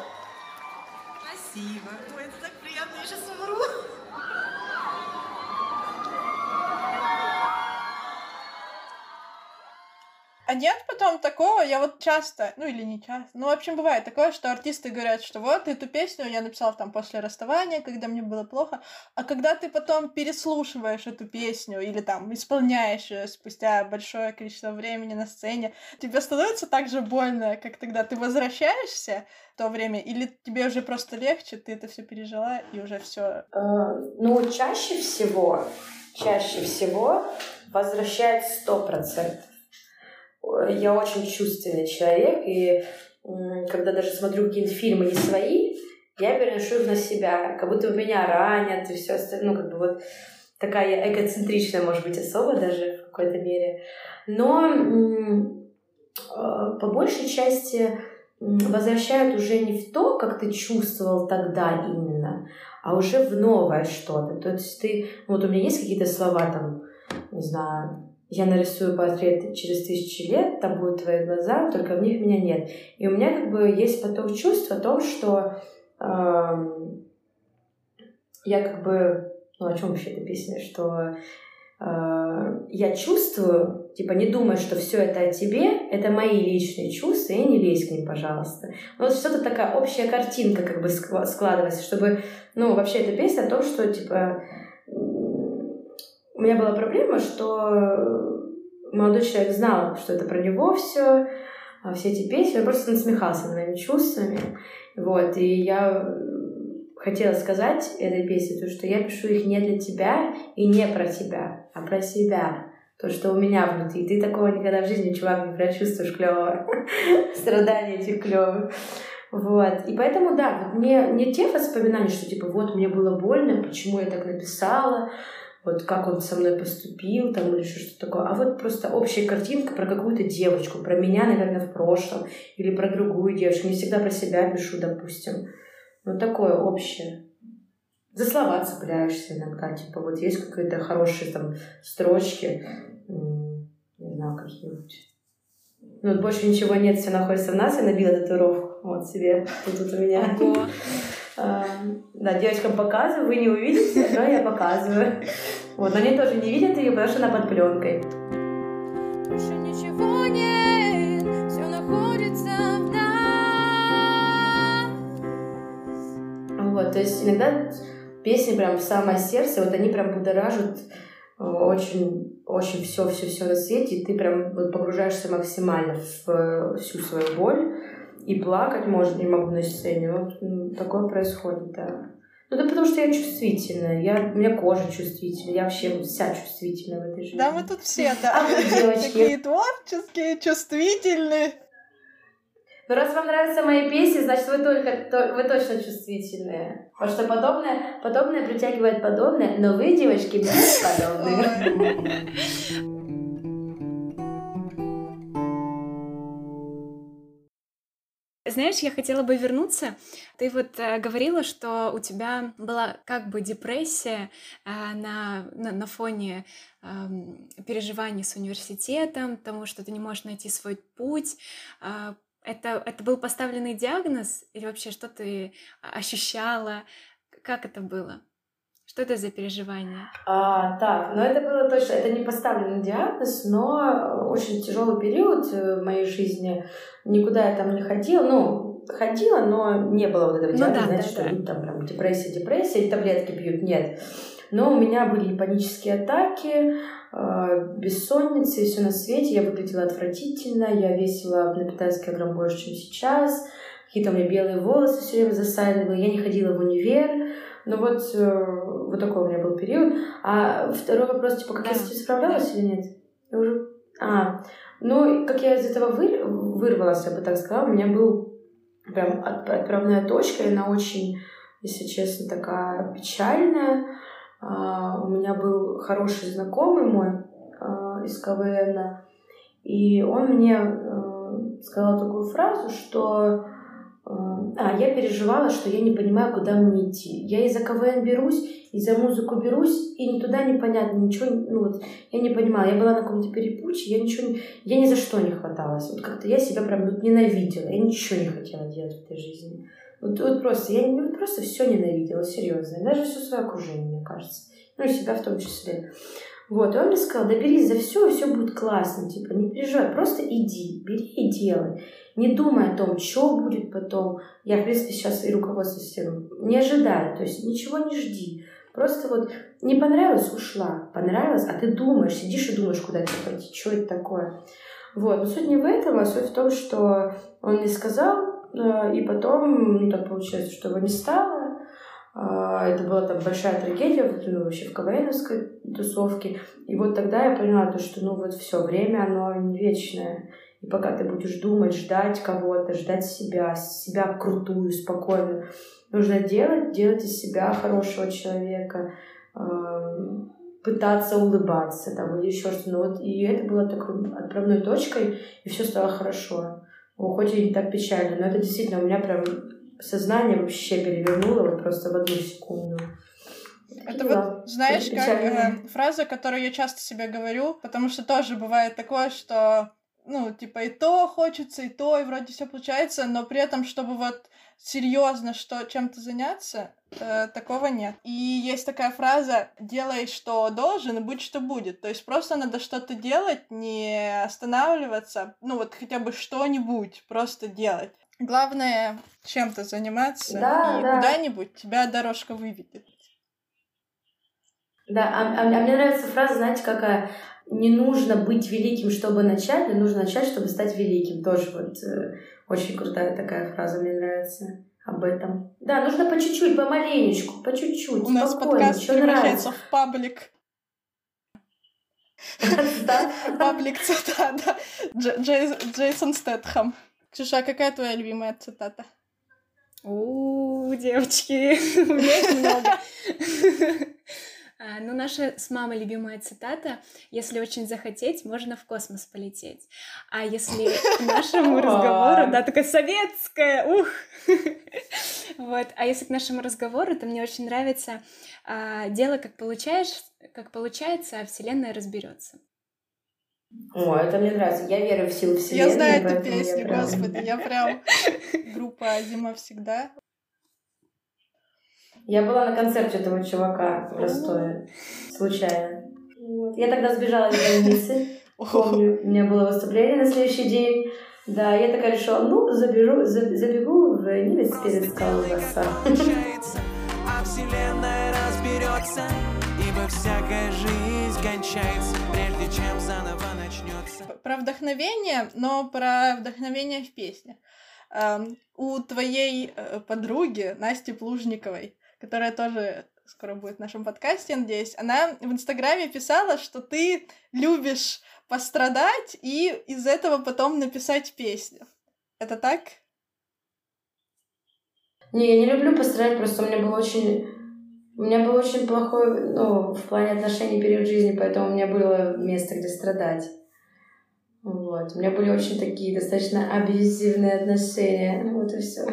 Спасибо. Ой, это так приятно, я сейчас умру. А нет потом такого, я вот часто, ну или не часто, ну в общем бывает такое, что артисты говорят, что вот эту песню я написала там после расставания, когда мне было плохо, а когда ты потом переслушиваешь эту песню или там исполняешь ее спустя большое количество времени на сцене, тебе становится так же больно, как тогда ты возвращаешься в то время, или тебе уже просто легче, ты это все пережила и уже все. Ну чаще всего возвращает 100%. Я очень чувственный человек, и когда даже смотрю какие-то фильмы не свои, я переношу их на себя, как будто меня ранят и все остальное. Ну, как бы вот такая эгоцентричная, может быть, особа даже в какой-то мере. Но по большей части возвращают уже не в то, как ты чувствовал тогда именно, а уже в новое что-то. То есть ты... Вот у меня есть какие-то слова там, не знаю... Я нарисую портрет через 1000 лет, там будут твои глаза, только в них меня нет. И у меня как бы есть поток чувств о том, что я как бы... Ну, о чем вообще эта песня? Что я чувствую, типа не думай, что все это о тебе, это мои личные чувства, и не лезь к ним, пожалуйста. Ну, вот что-то такая общая картинка как бы складывается, чтобы... Ну, вообще эта песня о том, что типа... У меня была проблема, что молодой человек знал, что это про него все, все эти песни. Он просто насмехался над моими чувствами. Вот. И я хотела сказать этой песне, то, что я пишу их не для тебя и не про тебя, а про себя. То, что у меня внутри. Ты такого никогда в жизни, чувак, не прочувствуешь клёво. Страдания этих клёвых. Вот. И поэтому, да, мне те воспоминания, что типа вот мне было больно, почему я так написала, вот как он со мной поступил, там, или что-то такое. А вот просто общая картинка про какую-то девочку, про меня, наверное, в прошлом, или про другую девочку. Не всегда про себя пишу, допустим. Вот такое общее. За слова цепляешься иногда. Типа вот есть какие-то хорошие там строчки. Не знаю, какие-нибудь. Ну вот больше ничего нет, все находится в нас. Я набила татуировку. Вот себе. Тут у меня. Да, девочкам показываю, вы не увидите, но я показываю. Вот, но они тоже не видят ее, потому что она под пленкой. Больше ничего нет, все находится в нас. Вот, то есть иногда песни прям в самое сердце, вот они прям будоражат очень все на свете, и ты прям вот погружаешься максимально в всю свою боль. И плакать можно, не могу на сцене. Вот такое происходит, да. Ну да потому что я чувствительная. У меня кожа чувствительная. Я вообще вся чувствительная в этой жизни. Да, мы тут все, да. Такие творческие, чувствительные. Ну раз вам нравятся мои песни, значит вы точно чувствительные. Потому что подобное притягивает подобное, но вы, девочки, бесподобные. Знаешь, я хотела бы вернуться. Ты вот говорила, что у тебя была как бы депрессия на фоне переживаний с университетом, потому что ты не можешь найти свой путь. Это был поставленный диагноз? Или вообще что ты ощущала? Как это было? Что это за переживания? Так, это было точно, это не поставленный диагноз, но очень тяжелый период в моей жизни. Никуда я там не ходила, ходила, но не было вот этого диагноза, там прям депрессия, и таблетки пьют, нет. Но у меня были панические атаки, бессонницы, и все на свете, я выглядела отвратительно, я весила на 15 килограмм больше, чем сейчас, какие-то у меня белые волосы все время засаливали, я не ходила в универ. Ну вот такой у меня был период. А второй вопрос, типа, как я с этим справлялась или нет? Я уже... как я из этого вырвалась, я бы так сказала, у меня был прям отправная точка, и она очень, если честно, такая печальная. У меня был хороший знакомый мой из КВН, и он мне сказал такую фразу, что Я переживала, что я не понимаю, куда мне идти. Я и за КВН берусь, и за музыку берусь, и ни туда непонятно, ничего, ну вот, я не понимала. Я была на каком-то перепутье, я ни за что не хваталась. Вот как-то я себя прям вот ненавидела, я ничего не хотела делать в этой жизни. Вот просто, я просто все ненавидела, серьезно, даже все свое окружение, мне кажется. Ну и себя в том числе. Вот, и он мне сказал: да берись за все, и все будет классно, типа, не переживай, просто иди, бери и делай. Не думай о том, что будет потом. Я, в принципе, сейчас и руководство всем не ожидаю, то есть ничего не жди. Просто вот не понравилось — ушла, понравилось — а ты думаешь, сидишь и думаешь, куда тебе пойти, что это такое. Вот, но суть не в этом, а суть в том, что он мне сказал, и потом, ну, так получилось, что его не стало. Это была там большая трагедия, ну, вообще в КВНовской тусовке. И вот тогда я поняла то, что ну вот все, время оно не вечное. И пока ты будешь думать, ждать кого-то, ждать себя крутую, спокойную, нужно делать из себя хорошего человека, пытаться улыбаться там или еще что-то. Ну, вот, и это было такой отправной точкой, и все стало хорошо. Хоть и не так печально, но это действительно у меня прям сознание вообще перевернуло вот просто в одну секунду. Это да. Вот, знаешь, это как фраза, которую я часто себе говорю, потому что тоже бывает такое, что, ну, типа, и то хочется, и то, и вроде все получается, но при этом, чтобы вот серьезно чем-то заняться, такого нет. И есть такая фраза: делай, что должен, и будь, что будет. То есть просто надо что-то делать, не останавливаться, ну, вот хотя бы что-нибудь просто делать. Главное, чем-то заниматься, да, и да. Куда-нибудь тебя дорожка выведет. Да, а мне нравится фраза, знаете, какая: не нужно быть великим, чтобы начать, но нужно начать, чтобы стать великим. Тоже вот очень крутая такая фраза, мне нравится об этом. Да, нужно по чуть-чуть, помаленечку, по чуть-чуть, спокойно, что нравится. У нас подкаст превращается в паблик. Паблик цитата. Джейсон Стэтхэм. Ксюша, а какая твоя любимая цитата? У девочки, у меня их много. Ну, наша с мамой любимая цитата: если очень захотеть, можно в космос полететь. А если к нашему разговору... Да, такая советская, ух! Вот, а если к нашему разговору, то мне очень нравится: дело как получается, а вселенная разберется. О, это мне нравится. Я верю в силу вселенной. Я знаю эту песню, господи. Я прям... Группа «Зима всегда». Я была на концерте этого чувака в Ростове. Случайно. Вот. Я тогда сбежала из больницы. Помню, у меня было выступление на следующий день. Да, я такая решила: ну, забегу в Нилис перед скалой Ларса. А вселенная разберется, ибо всякая жизнь кончается, прежде чем заново начнется. Про вдохновение, но про вдохновение в песнях. У твоей подруги Насти Плужниковой, которая тоже скоро будет в нашем подкасте, надеюсь, она в Инстаграме писала, что ты любишь пострадать и из этого потом написать песню. Это так? Не, я не люблю пострадать, просто у меня был очень плохой, ну, в плане отношений период жизни, поэтому у меня было место, где страдать. Вот. У меня были очень такие достаточно абьюзивные отношения. Вот и все.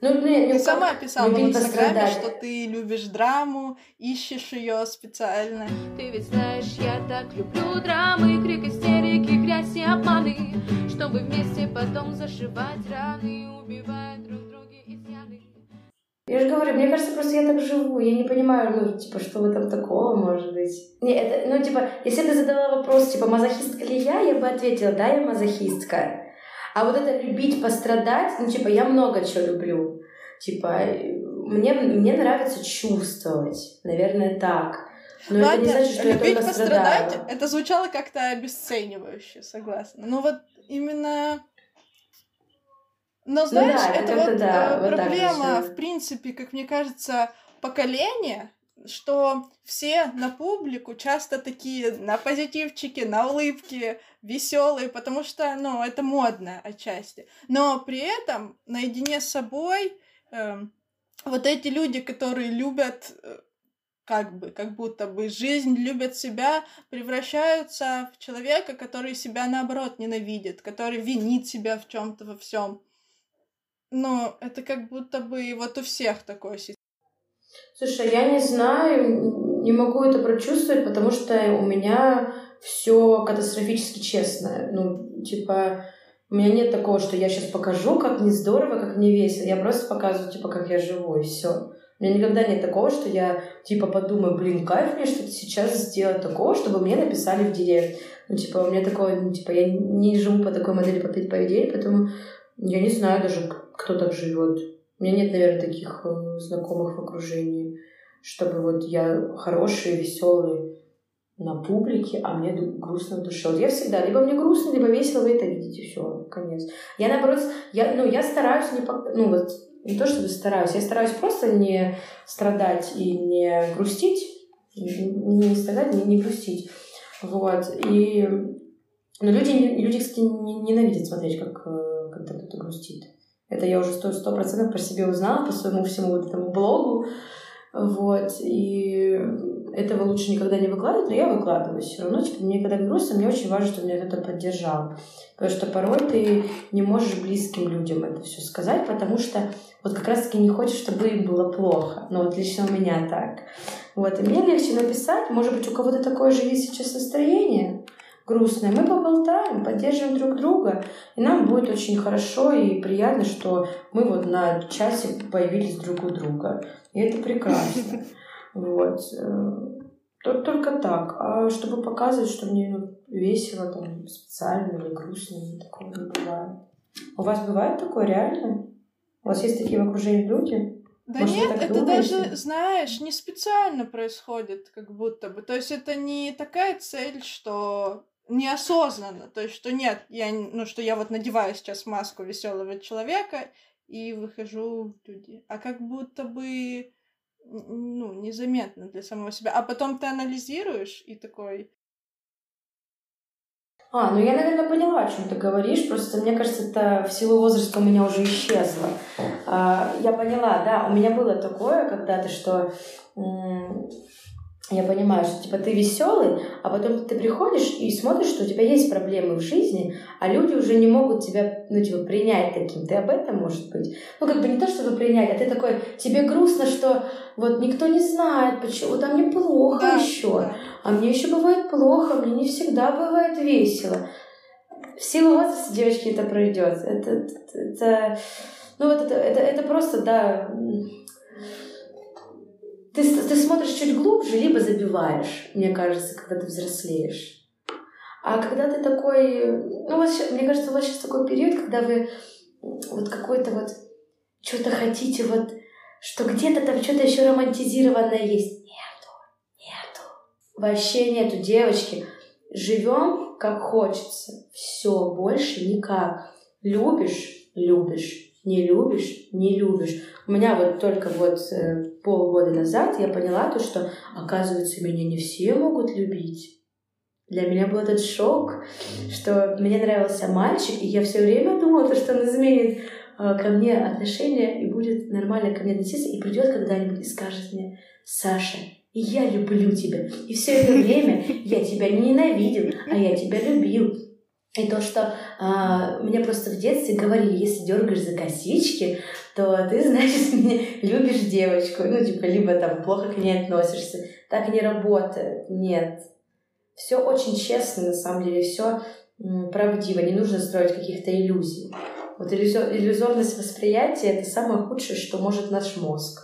Ты сама писала в Инстаграме, что ты любишь драму, ищешь ее специально. Ты ведь знаешь, я так люблю драмы, крик, истерики, грязь и обманы, чтобы вместе потом зашивать раны, убивая друг друга из яды. Я же говорю, мне кажется, просто я так живу, я не понимаю, ну, типа, что в этом такого может быть. Не, это, ну, типа, если ты задала вопрос, типа, мазохистка ли я бы ответила: да, я мазохистка. А вот это любить пострадать, ну, типа, я много чего люблю. Типа, мне нравится чувствовать, наверное, так. Но ладно, это не значит, что я только пострадаю. Любить пострадать, это звучало как-то обесценивающе, согласна. Ну, вот именно... Но, знаешь, да, это вот да, проблема, вот в принципе, как мне кажется, поколения, что все на публику часто такие на позитивчики, на улыбки, веселые, потому что, ну, это модно отчасти. Но при этом наедине с собой вот эти люди, которые любят, как будто бы жизнь, любят себя, превращаются в человека, который себя, наоборот, ненавидит, который винит себя в чем-то, во всем. Но это как будто бы вот у всех такое сейчас. Слушай, я не знаю, не могу это прочувствовать, потому что у меня все катастрофически честно. Ну, типа, у меня нет такого, что я сейчас покажу, как мне здорово, как мне весело. Я просто показываю, типа, как я живу, и все. У меня никогда нет такого, что я, типа, подумаю, блин, кайф мне что-то сейчас сделать такого, чтобы мне написали в директ. Ну, типа, у меня такое, ну, типа, я не живу по такой модели поведения, поэтому я не знаю даже, кто так живет. У меня нет, наверное, таких знакомых в окружении, чтобы вот я хороший, веселый на публике, а мне грустно в душе. Вот я всегда, либо мне грустно, либо весело, вы это видите, все, конец. Я, наоборот, я стараюсь не... Ну, вот, не то чтобы стараюсь, я стараюсь просто не страдать и не грустить, не грустить, вот, и... Но люди, кстати, ненавидят смотреть, когда кто-то грустит. Это я уже 100% про себя узнала, по своему всему вот этому блогу, вот, и этого лучше никогда не выкладывать, но я выкладываю все равно, типа, мне когда грустно, мне очень важно, чтобы меня кто-то поддержал, потому что порой ты не можешь близким людям это все сказать, потому что вот как раз-таки не хочешь, чтобы им было плохо, но вот лично у меня так, вот, и мне легче написать, может быть, у кого-то такое же есть сейчас настроение, грустное. Мы поболтаем, поддерживаем друг друга, и нам будет очень хорошо и приятно, что мы вот на часик появились друг у друга. И это прекрасно. Вот. Только так. А чтобы показывать, что мне весело, там, специально или грустно, такого не бывает. У вас бывает такое реально? У вас есть такие в окружении люди? Да. Может, нет, это думаете? Даже, знаешь, не специально происходит, как будто бы. То есть это не такая цель, что... неосознанно, то есть, что нет, я вот надеваю сейчас маску веселого человека и выхожу в люди, а как будто бы, незаметно для самого себя, а потом ты анализируешь и такой... Я, наверное, поняла, о чем ты говоришь, просто, мне кажется, это в силу возраста у меня уже исчезло. Я поняла, да, у меня было такое когда-то, что... Я понимаю, что, типа, ты веселый, а потом ты приходишь и смотришь, что у тебя есть проблемы в жизни, а люди уже не могут тебя, принять таким. Ты об этом, может быть? Не то, чтобы принять, а ты такой, тебе грустно, что вот никто не знает, почему, там мне плохо, да, еще. Да. А мне еще бывает плохо, мне не всегда бывает весело. В силу возраста, девочки, это пройдет. Это просто, да... Ты смотришь чуть глубже, либо забиваешь, мне кажется, когда ты взрослеешь. А когда ты такой... мне кажется, у вас сейчас такой период, когда вы вот какой-то вот... Что-то хотите, вот... Что где-то там что-то еще романтизированное есть. Нету. Вообще нету, девочки. Живем как хочется. Все, больше никак. Любишь. Не любишь, не любишь. У меня вот только полгода назад я поняла то, что, оказывается, меня не все могут любить. Для меня был этот шок, что мне нравился мальчик, и я все время думала, что он изменит ко мне отношения и будет нормально ко мне относиться, и придет когда-нибудь и скажет мне: «Саша, я люблю тебя, и все это время я тебя не ненавидел, а я тебя любил». И то, что мне просто в детстве говорили, если дергаешь за косички, то ты, значит, любишь девочку, либо там плохо к ней относишься. Так не работает, нет. Все очень честно, на самом деле, все правдиво, не нужно строить каких-то иллюзий. Вот иллюзорность восприятия — это самое худшее, что может наш мозг.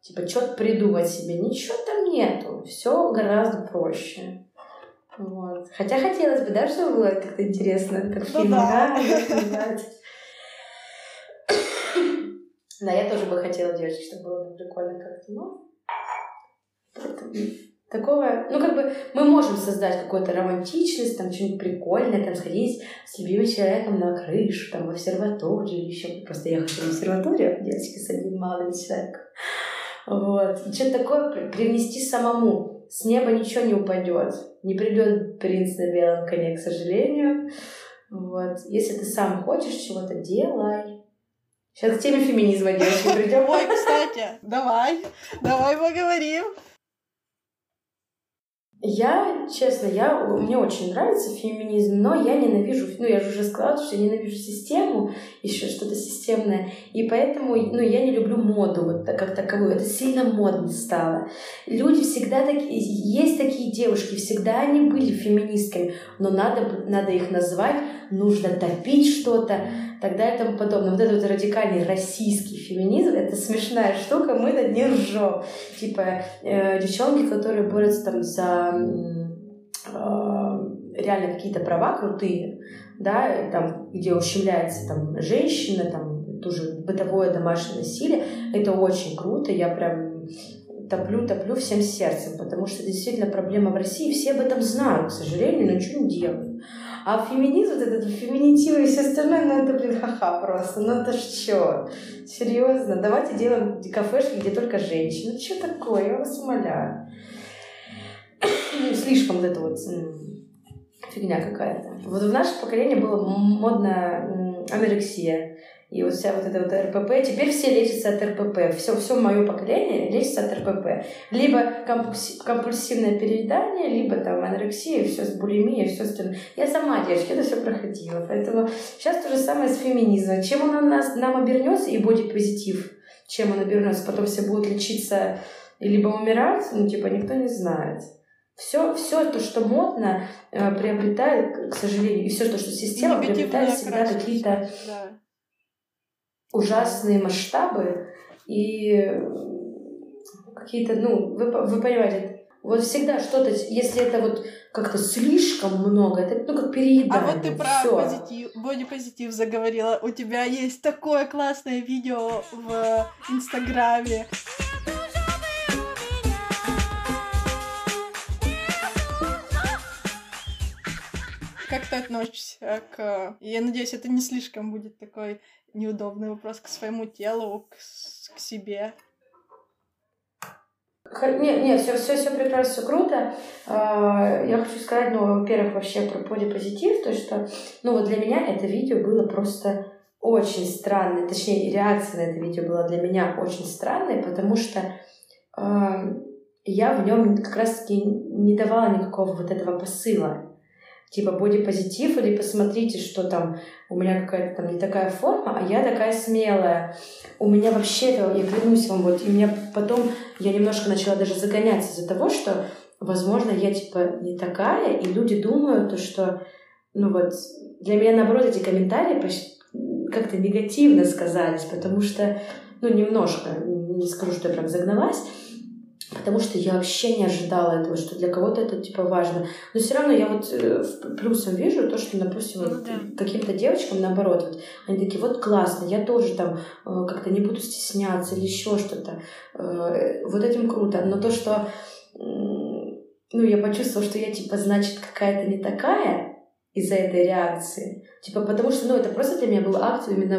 Типа, что-то придумать себе, ничего там нету, все гораздо проще. Вот. Хотя хотелось бы, да, чтобы было как-то интересно, как в фильме, да? Да, я тоже бы хотела, девочки, чтобы было прикольно как-то, такого, мы можем создать какую-то романтичность, там, что-нибудь прикольное, там, сходить с любимым человеком на крышу, там, в обсерваторию, еще просто я хочу в обсерваторию, девочки, с одним молодым человеком, вот, что-то такое привнести самому. С неба ничего не упадет. Не придет принц на белом коне, к сожалению. Вот. Если ты сам хочешь чего-то, делай. Сейчас к теме феминизма, девочки, придем. Ой, кстати, давай поговорим. Я, честно, мне очень нравится феминизм, но я ненавижу, я же уже сказала, что я ненавижу систему, еще что-то системное, и поэтому, я не люблю моду вот как таковую, это сильно модно стало. Люди всегда такие, есть такие девушки, всегда они были феминистками, но надо их назвать, нужно топить что-то, так далее и тому подобное. Вот этот вот радикальный российский феминизм, это смешная штука, мы над ней ржем. Типа девчонки, которые борются там за реально какие-то права крутые, да, там, где ущемляется там женщина, там тоже бытовое домашнее насилие, это очень круто, я прям топлю всем сердцем, потому что это действительно проблема в России, все об этом знают, к сожалению, но ничего не делают. А феминизм, вот этот феминитив и все остальное, это, ха-ха просто. Это ж чё? Серьезно? Давайте делаем кафешки, где только женщины. Что такое? Я вас умоляю. Слишком вот эта вот фигня какая-то. Вот в наше поколение было модно анорексия. И вот вся вот эта вот РПП. Теперь все лечатся от РПП. Все мое поколение лечится от РПП. Либо компульсивное переедание, либо там анорексия, все с булимией, все остальное. Я сама, девочки, это все проходила. Поэтому сейчас то же самое с феминизмом. Чем он нам обернется, и бодипозитив, чем он обернется, потом все будут лечиться либо умирать, никто не знает. Все то, что модно, приобретает, к сожалению, и все то, что система приобретает всегда какие-то... Да. Ужасные масштабы и какие-то, вы понимаете, вот всегда что-то, если это вот как-то слишком много, это как переедание. А вот ты про бодипозитив заговорила, у тебя есть такое классное видео в Инстаграме. Как ты относишься к... Я надеюсь, это не слишком будет такой неудобный вопрос к своему телу, к себе. Нет, все прекрасно, все круто. Я хочу сказать, во-первых, вообще про бодипозитив, то, что, вот для меня это видео было просто очень странное, точнее, реакция на это видео была для меня очень странной, потому что я в нем как раз-таки не давала никакого вот этого посыла. Типа бодипозитив, или посмотрите, что там у меня какая-то там не такая форма, а я такая смелая. У меня вообще-то, я клянусь вам, и меня потом, я немножко начала даже загоняться из-за того, что, возможно, я типа не такая, и люди думают, что, для меня, наоборот, эти комментарии как-то негативно сказались, потому что, немножко, не скажу, что я прям загналась, потому что я вообще не ожидала этого, что для кого-то это важно. Но все равно я плюсом вижу то, что, допустим, каким-то девочкам, наоборот, они такие, классно, я тоже там как-то не буду стесняться или еще что-то. Этим круто. Но то, что я почувствовала, что я значит какая-то не такая из-за этой реакции. Потому что, это просто для меня был акт именно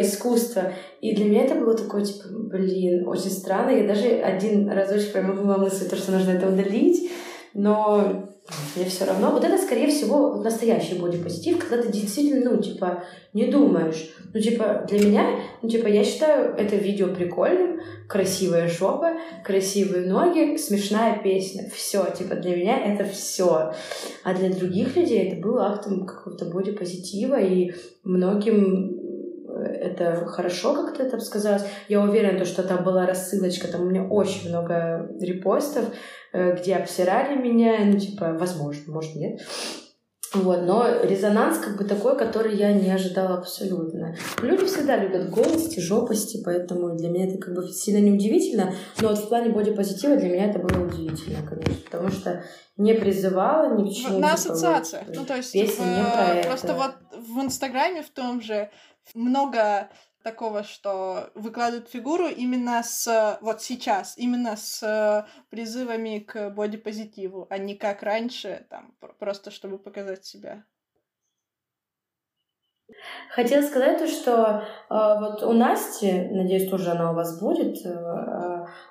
искусства. И для меня это было такое, очень странно. Я даже один разочек поймала мысль, то, что нужно это удалить. Но мне все равно. Это, скорее всего, настоящий бодипозитив, когда ты действительно, не думаешь. Для меня, я считаю это видео прикольным. Красивая жопа, красивые ноги, смешная песня. Все, для меня это все. А для других людей это был актом какого-то бодипозитива, и многим это хорошо как-то там сказалось. Я уверена, что там была рассылочка, там у меня очень много репостов, где обсирали меня, возможно, может, нет. Но резонанс такой, который я не ожидала абсолютно. Люди всегда любят голости, жопости, поэтому для меня это сильно не удивительно, но в плане бодипозитива для меня это было удивительно, конечно, потому что не призывала ни к чему. На ассоциациях, просто в Инстаграме в том же много такого, что выкладывают фигуру именно с, сейчас, именно с призывами к бодипозитиву, а не как раньше, просто чтобы показать себя. Хотела сказать то, что у Насти, надеюсь, тоже она у вас будет,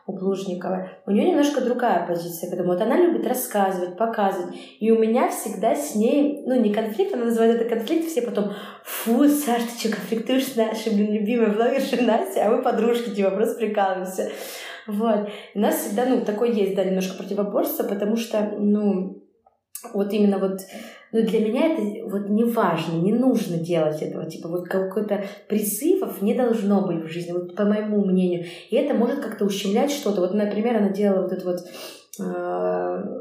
у Плужниковой, у нее немножко другая позиция, потому что она любит рассказывать, показывать, и у меня всегда с ней, не конфликт, она называет это конфликт, все потом, фу, Саш, ты что, конфликтуешь с нашей любимой блогершей Настей, а мы подружки, просто прикалываемся. Вот. У нас всегда, ну, такое есть, да, немножко противоборство, потому что, ну, вот именно вот, ну, для меня это вот не важно, не нужно делать этого, типа вот какой-то призывов не должно быть в жизни, вот по моему мнению, и это может как-то ущемлять что-то. Вот, например, она делала вот это вот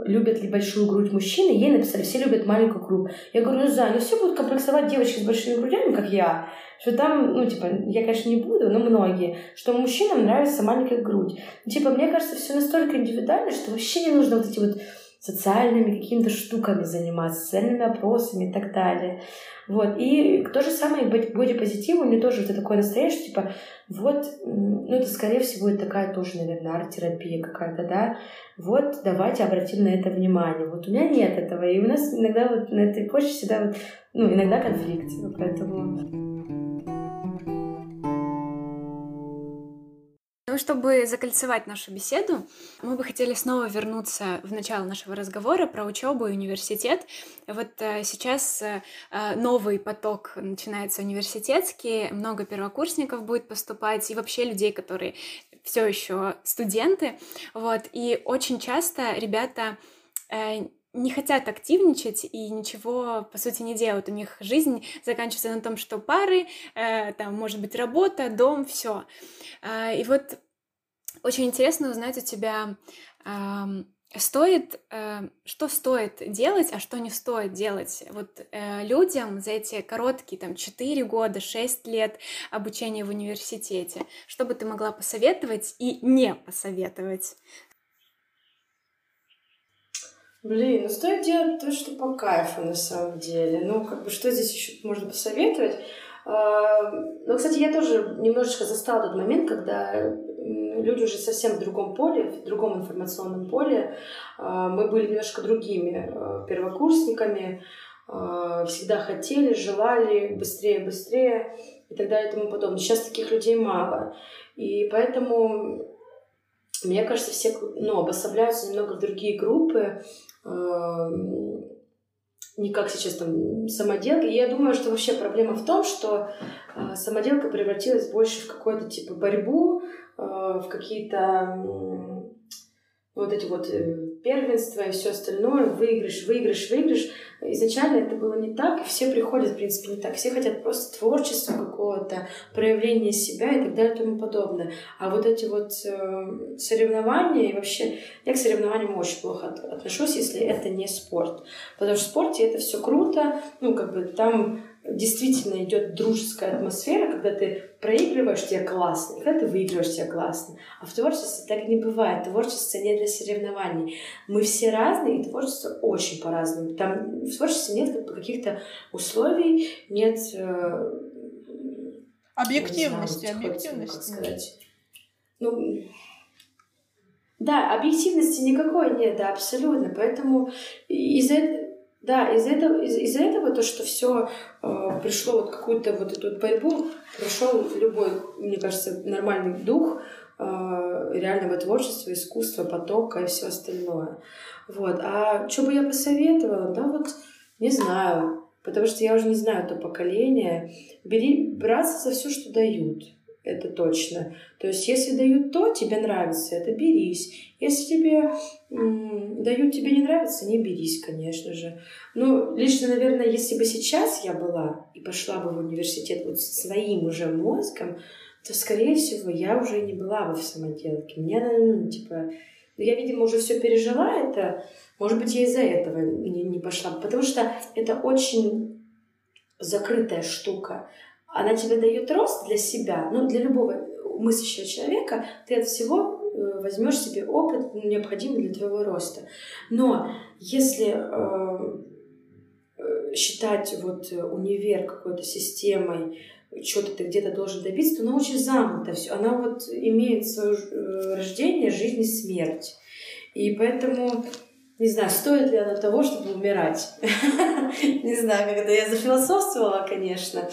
любят ли большую грудь мужчины, ей написали, все любят маленькую грудь. Я говорю, ну, Зай, ну все будут комплексовать девочки с большими грудями, как я, что там, ну, типа, я, конечно, не буду, но многие, что мужчинам нравится маленькая грудь. Ну, типа, мне кажется, все настолько индивидуально, что вообще не нужно вот эти вот социальными какими-то штуками заниматься, социальными опросами и так далее. Вот. И то же самое бодипозитив, у меня тоже вот такое настроение, что типа вот, ну это скорее всего это такая тоже, наверное, арт-терапия какая-то, да, вот давайте обратим на это внимание. Вот у меня нет этого, и у нас иногда вот на этой почве всегда вот, ну иногда конфликт, поэтому... Чтобы закольцевать нашу беседу, мы бы хотели снова вернуться в начало нашего разговора про учебу и университет. Вот сейчас новый поток начинается университетский, много первокурсников будет поступать и вообще людей, которые все еще студенты. Вот, и очень часто ребята не хотят активничать и ничего, по сути, не делают. У них жизнь заканчивается на том, что пары, там, может быть, работа, дом, все. И вот очень интересно узнать у тебя, что стоит делать, а что не стоит делать. Вот людям за эти короткие, там, 4 года, 6 лет обучения в университете, что бы ты могла посоветовать и не посоветовать? Блин, ну стоит делать то, что по кайфу на самом деле. Ну, как бы, что здесь еще можно посоветовать? Ну, кстати, я тоже немножечко застала тот момент, когда люди уже совсем в другом поле, в другом информационном поле. Мы были немножко другими первокурсниками, всегда хотели, желали быстрее, быстрее и так далее и тому подобное. Сейчас таких людей мало. И поэтому... Мне кажется, все, ну, обособляются немного в другие группы, не как сейчас там самоделка. И я думаю, что вообще проблема в том, что самоделка превратилась больше в какую-то типа борьбу, в какие-то вот эти вот первенства и все остальное, выигрыш, выигрыш, выигрыш. Изначально это было не так, и все приходят, в принципе, не так. Все хотят просто творчества какого-то, проявления себя и так далее и тому подобное. А вот эти вот соревнования, и вообще, я к соревнованиям очень плохо отношусь, если это не спорт. Потому что в спорте это все круто, ну, как бы там действительно идет дружеская атмосфера, когда ты проигрываешь, тебе классно, и когда ты выигрываешь, тебе классно. А в творчестве так не бывает. Творчество не для соревнований. Мы все разные, и творчество очень по-разному. Там в творчестве нет как бы каких-то условий, нет... объективности, не знаю, объективности. Как сказать. Ну, да, объективности никакой нет, да, абсолютно. Поэтому из-за этого... Да, из-за этого то, что все пришло вот какую-то вот эту вот борьбу, пришел любой, мне кажется, нормальный дух реального творчества, искусства, потока и все остальное. Вот. А что бы я посоветовала? Да, вот не знаю, потому что я уже не знаю то поколение. Браться за все, что дают. Это точно. То есть, если дают то, тебе нравится, это берись. Если тебе дают, тебе не нравится, не берись, конечно же. Ну, лично, наверное, если бы сейчас я была и пошла бы в университет вот со своим уже мозгом, то, скорее всего, я уже не была бы в самоделке. Мне, ну, типа... Я, видимо, уже все пережила это. Может быть, я из-за этого не пошла. Потому что это очень закрытая штука. Она тебе дает рост для себя, ну, для любого мыслящего человека, ты от всего возьмешь себе опыт, необходимый для твоего роста. Но если считать вот универ какой-то системой, что-то ты где-то должен добиться, то она очень замкнута. Она вот имеет свое рождение, жизнь и смерть. И поэтому... Не знаю, стоит ли оно того, чтобы умирать. Не знаю, когда я зафилософствовала, конечно.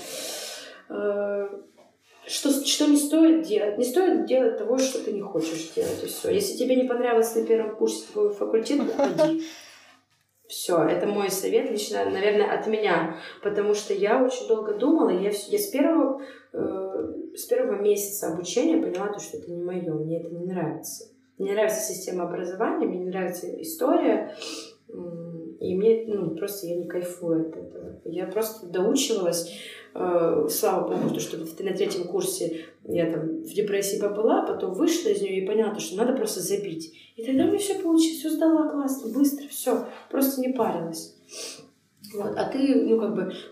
Что не стоит делать? Не стоит делать того, что ты не хочешь делать, и все. Если тебе не понравилось на первом курсе твоего факультета, уходи. Все, это мой совет лично, наверное, от меня, потому что я очень долго думала, я с первого месяца обучения поняла, то, что это не мое, мне это не нравится. Мне нравится система образования, мне нравится история, и мне просто я не кайфую от этого. Я просто доучивалась, слава богу, что на третьем курсе я там в депрессии побыла, потом вышла из нее и поняла, что надо просто забить. И тогда мне все получилось, все сдала классно, быстро, все, просто не парилась. Вот. А ты,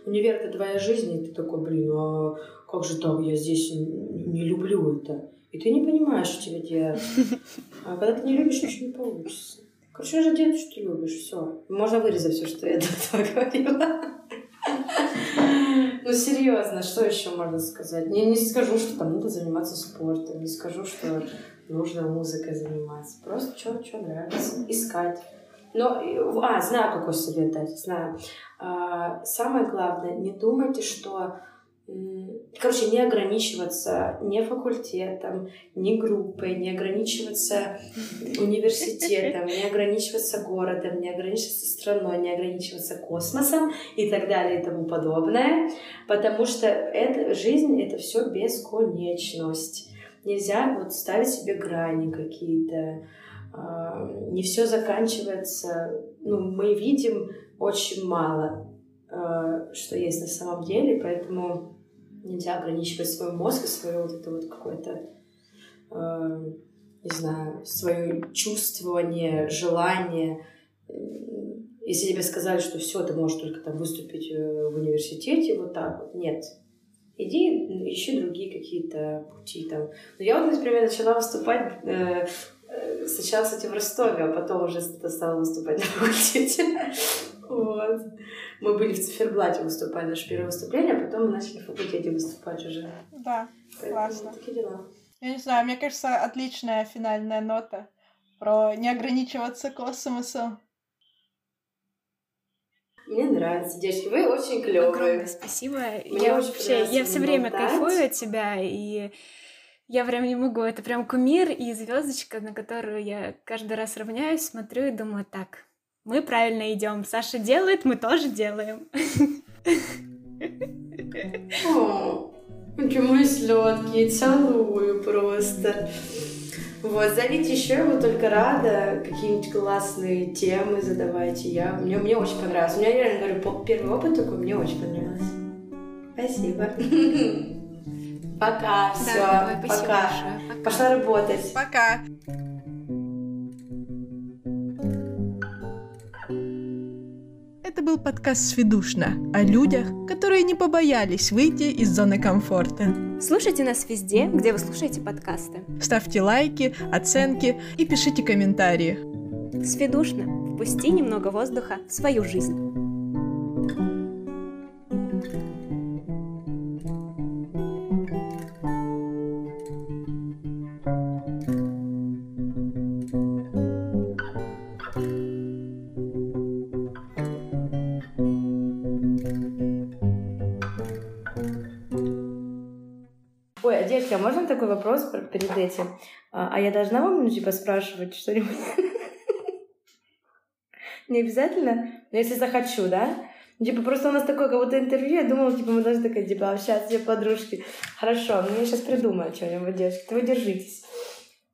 универ — это твоя жизнь, и ты такой, а как же так, я здесь не люблю это. И ты не понимаешь, что тебе делать. А когда ты не любишь, ничего не получится. Короче, уже делать, что ты любишь, все. Можно вырезать все, что я до этого говорила. Ну, серьезно, что еще можно сказать? Не скажу, что там надо заниматься спортом, не скажу, что нужно музыкой заниматься. Просто что нравится, искать. Знаю, какой совет дать, знаю. Самое главное, не думайте, что... Короче, не ограничиваться ни факультетом, ни группой, не ограничиваться университетом, не ограничиваться городом, не ограничиваться страной, не ограничиваться космосом и так далее и тому подобное, потому что жизнь — это все бесконечность. Нельзя ставить себе грани какие-то, не все заканчивается. Мы видим очень мало, что есть на самом деле, поэтому... Нельзя ограничивать свой мозг и свое какое-то, свое чувствование, желание. Если тебе сказали, что все, ты можешь только там выступить в университете, нет. Иди, ищи другие какие-то пути там. Но я например, начала выступать сначала, кстати, в Ростове, а потом уже стала выступать на факультете. Вот. Мы были в Циферблате, выступали наше первое выступление, а потом мы начали в факультете выступать уже. Да, классно. Такие дела. Я не знаю, мне кажется, отличная финальная нота про не ограничиваться космосом. Мне нравится, девочки, вы очень клёвые. Огромное спасибо. Я все время кайфую от тебя, и я прям не могу, это прям кумир и звездочка, на которую я каждый раз равняюсь, смотрю и думаю, так... Мы правильно идем. Саша делает, мы тоже делаем. Какие мои слёдки, целую просто. Зовите еще, я буду только рада. Какие-нибудь классные темы задавайте. Мне очень понравилось. У меня, реально говорю, первый опыт такой, мне очень понравилось. Спасибо. Пока, все, пока. Пошла работать. Пока. Это был подкаст «Сведушно» о людях, которые не побоялись выйти из зоны комфорта. Слушайте нас везде, где вы слушаете подкасты. Ставьте лайки, оценки и пишите комментарии. «Сведушно» – впусти немного воздуха в свою жизнь. А можно такой вопрос перед этим? А я должна вам, спрашивать что-нибудь? Не обязательно? Но если захочу, да? Просто у нас такое, как будто интервью, я думала, мы должны общаться, подружки. Хорошо, я сейчас придумаю что-нибудь, девочки, вы держитесь.